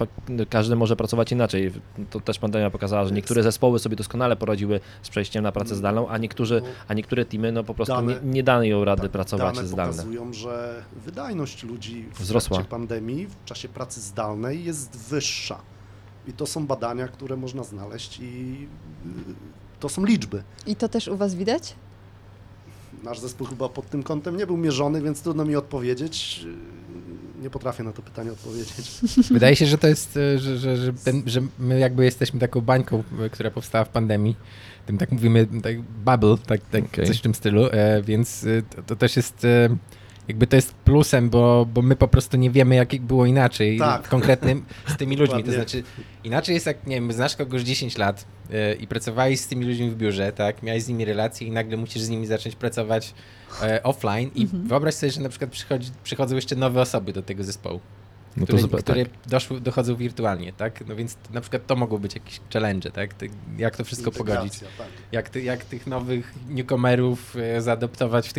każdy może pracować inaczej, to też pandemia pokazała, że niektóre zespoły sobie doskonale poradziły z przejściem na pracę zdalną, a niektóre teamy po prostu nie dają rady pracować zdalnie. Dane pokazują, że wydajność ludzi wzrosła. W czasie pandemii, w czasie pracy zdalnej jest wyższa. I to są badania, które można znaleźć i to są liczby. I to też u was widać? Nasz zespół chyba pod tym kątem nie był mierzony, więc trudno mi odpowiedzieć. Nie potrafię na to pytanie odpowiedzieć. Wydaje się, że to jest, że my jakby jesteśmy taką bańką, która powstała w pandemii. Tym tak mówimy, tak bubble, coś w tym stylu, więc to też jest... Jakby to jest plusem, bo my po prostu nie wiemy, jak było inaczej konkretnym z tymi ludźmi. To znaczy, inaczej jest jak, nie wiem, znasz kogoś 10 lat i pracowałeś z tymi ludźmi w biurze, tak, miałeś z nimi relacje i nagle musisz z nimi zacząć pracować offline i wyobraź sobie, że na przykład przychodzą jeszcze nowe osoby do tego zespołu, które dochodzą wirtualnie, tak? No więc na przykład to mogą być jakieś challenge, tak? Jak to wszystko pogodzić? Tak. Jak tych nowych newcomerów zaadoptować w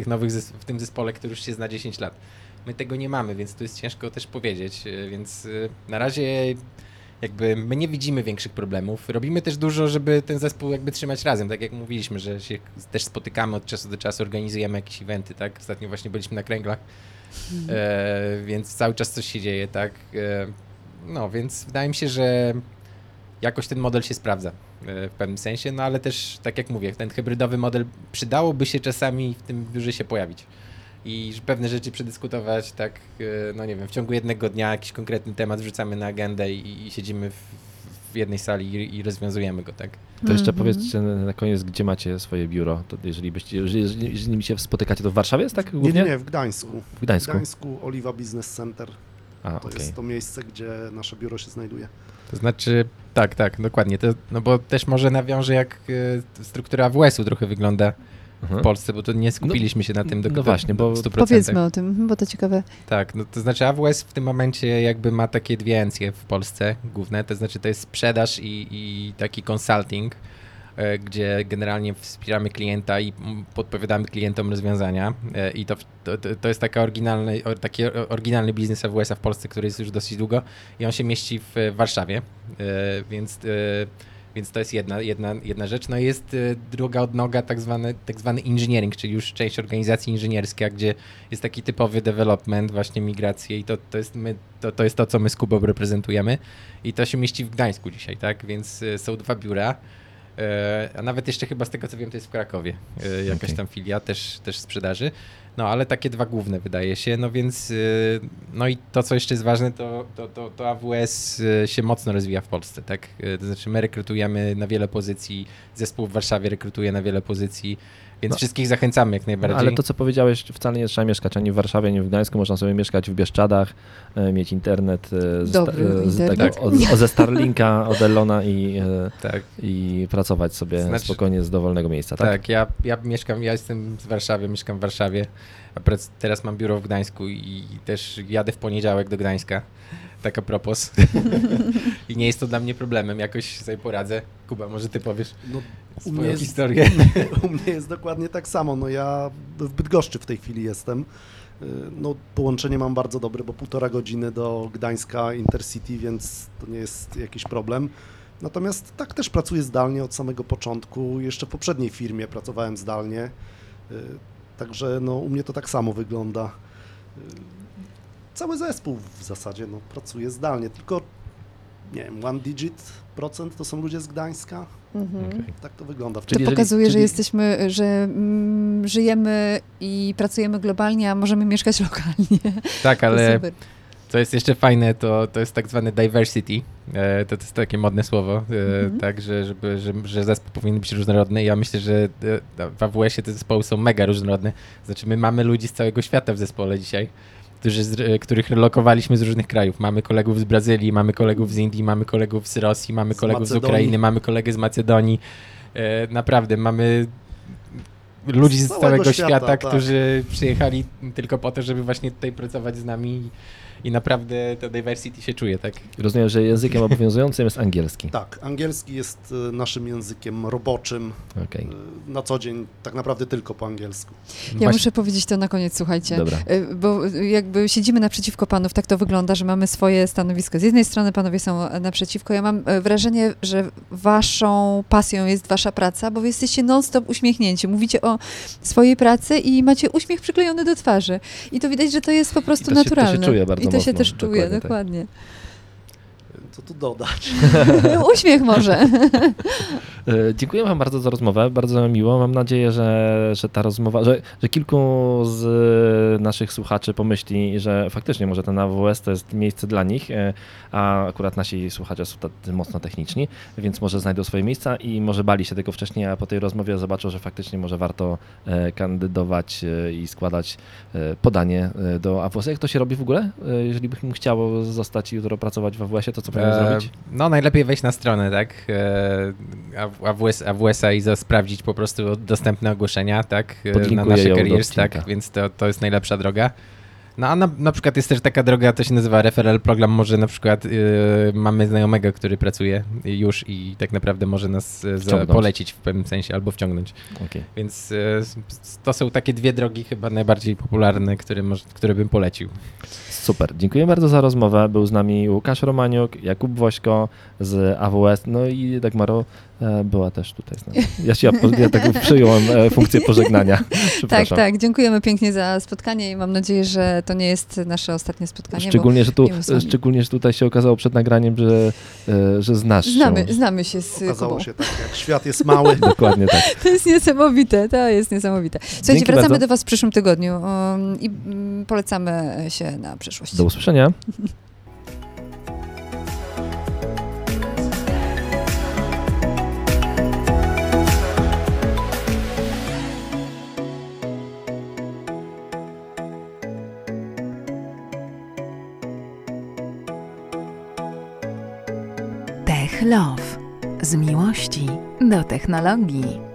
tym zespole, który już się zna 10 lat? My tego nie mamy, więc tu jest ciężko też powiedzieć, więc na razie jakby my nie widzimy większych problemów. Robimy też dużo, żeby ten zespół jakby trzymać razem, tak jak mówiliśmy, że się też spotykamy od czasu do czasu, organizujemy jakieś eventy, tak? Ostatnio właśnie byliśmy na kręglach, więc cały czas coś się dzieje, tak? No więc wydaje mi się, że jakoś ten model się sprawdza w pewnym sensie, no ale też tak jak mówię, ten hybrydowy model przydałoby się czasami w tym biurze się pojawić i pewne rzeczy przedyskutować, tak, no nie wiem, w ciągu jednego dnia jakiś konkretny temat wrzucamy na agendę i siedzimy w w jednej sali i rozwiązujemy go, tak? To jeszcze powiedzcie na koniec, gdzie macie swoje biuro, to jeżeli się spotykacie, to w Warszawie jest, tak? Głównie? Nie, w Gdańsku. W Gdańsku. W Gdańsku, Oliwa Business Center. Jest to miejsce, gdzie nasze biuro się znajduje. To znaczy, tak, dokładnie. To, no bo też może nawiążę, jak struktura AWS-u trochę wygląda w Polsce, bo to nie skupiliśmy się na tym do końca. Właśnie, bo 100%. Powiedzmy o tym, bo to ciekawe. Tak, no to znaczy AWS w tym momencie jakby ma takie dwie encje w Polsce główne, to znaczy to jest sprzedaż i taki consulting, gdzie generalnie wspieramy klienta i podpowiadamy klientom rozwiązania i to jest taki oryginalny biznes AWS-a w Polsce, który jest już dosyć długo i on się mieści w Warszawie, więc to jest jedna rzecz. No jest druga odnoga, tak zwany engineering, czyli już część organizacji inżynierska, gdzie jest taki typowy development, właśnie migracje i to jest to, co my z Kubą reprezentujemy i to się mieści w Gdańsku dzisiaj, tak? Więc są dwa biura. A nawet jeszcze chyba z tego, co wiem, to jest w Krakowie jakaś tam filia też sprzedaży, no ale takie dwa główne wydaje się, no więc no i to, co jeszcze jest ważne, to AWS się mocno rozwija w Polsce, tak, to znaczy my rekrutujemy na wiele pozycji, zespół w Warszawie rekrutuje na wiele pozycji, więc wszystkich zachęcamy jak najbardziej. Ale to, co powiedziałeś, wcale nie trzeba mieszkać ani w Warszawie, ani w Gdańsku, można sobie mieszkać w Bieszczadach, mieć internet ze Starlinka, od Elona i pracować sobie spokojnie z dowolnego miejsca, tak? Tak, ja jestem z Warszawy, mieszkam w Warszawie, a teraz mam biuro w Gdańsku i też jadę w poniedziałek do Gdańska, tak a propos. I nie jest to dla mnie problemem, jakoś sobie poradzę. Kuba, może ty powiesz swoją historię. U mnie jest dokładnie tak samo, no ja w Bydgoszczy w tej chwili jestem. No połączenie mam bardzo dobre, bo 1,5 godziny do Gdańska Intercity, więc to nie jest jakiś problem. Natomiast tak też pracuję zdalnie od samego początku, jeszcze w poprzedniej firmie pracowałem zdalnie, także no u mnie to tak samo wygląda. Cały zespół w zasadzie pracuje zdalnie, tylko nie wiem, 1% to są ludzie z Gdańska. Tak to wygląda. To pokazuje, że jesteśmy, że żyjemy i pracujemy globalnie, a możemy mieszkać lokalnie. Tak, ale co jest jeszcze fajne, to jest tak zwane diversity. To jest takie modne słowo, tak, że zespół powinien być różnorodny. Ja myślę, że w AWS-ie te zespoły są mega różnorodne. Znaczy my mamy ludzi z całego świata w zespole dzisiaj, których relokowaliśmy z różnych krajów. Mamy kolegów z Brazylii, mamy kolegów z Indii, mamy kolegów z Rosji, mamy kolegów z Ukrainy, mamy kolegę z Macedonii. Naprawdę, mamy ludzi z całego świata, tak, którzy przyjechali tylko po to, żeby właśnie tutaj pracować z nami i naprawdę to diversity się czuje, tak? Rozumiem, że językiem obowiązującym jest angielski. Tak, angielski jest naszym językiem roboczym. Okay. Na co dzień tak naprawdę tylko po angielsku. Muszę powiedzieć to na koniec, słuchajcie. Dobra. Bo jakby siedzimy naprzeciwko panów, tak to wygląda, że mamy swoje stanowisko. Z jednej strony panowie są naprzeciwko. Ja mam wrażenie, że waszą pasją jest wasza praca, bo wy jesteście non-stop uśmiechnięci. Mówicie o swojej pracy i macie uśmiech przyklejony do twarzy. I to widać, że to jest po prostu naturalne. To się czuje bardzo. To się też czuje, dokładnie. Co tu dodać? Uśmiech może. Dziękuję wam bardzo za rozmowę, bardzo miło. Mam nadzieję, że ta rozmowa, że kilku z naszych słuchaczy pomyśli, że faktycznie może ten AWS to jest miejsce dla nich, a akurat nasi słuchacze są mocno techniczni, więc może znajdą swoje miejsca i może bali się tego wcześniej, a po tej rozmowie zobaczą, że faktycznie może warto kandydować i składać podanie do AWS. Jak to się robi w ogóle? Jeżeli by mu chciało zostać i jutro pracować w AWS-ie, to co powinien zrobić? No najlepiej wejść na stronę, tak? AWS-a i sprawdzić po prostu dostępne ogłoszenia, tak, na nasze careers, tak, więc to jest najlepsza droga. No a na przykład jest też taka droga, to się nazywa referral program, może na przykład mamy znajomego, który pracuje już i tak naprawdę może nas polecić w pewnym sensie albo wciągnąć. Okay. Więc to są takie dwie drogi chyba najbardziej popularne, które bym polecił. Super, dziękuję bardzo za rozmowę. Był z nami Łukasz Romaniuk, Jakub Bowojszko z AWS, no i Dagmaro była też tutaj z nami. Ja tak przyjąłem funkcję pożegnania. Tak, dziękujemy pięknie za spotkanie i mam nadzieję, że to nie jest nasze ostatnie spotkanie. Szczególnie, że tutaj się okazało przed nagraniem, że znasz się. Znamy się z Kubą. Okazało się tak, jak świat jest mały. Dokładnie tak. To jest niesamowite. Słuchajcie, dzięki, wracamy bardzo do was w przyszłym tygodniu i polecamy się na przyszłość. Do usłyszenia. Techlove. Z miłości do technologii.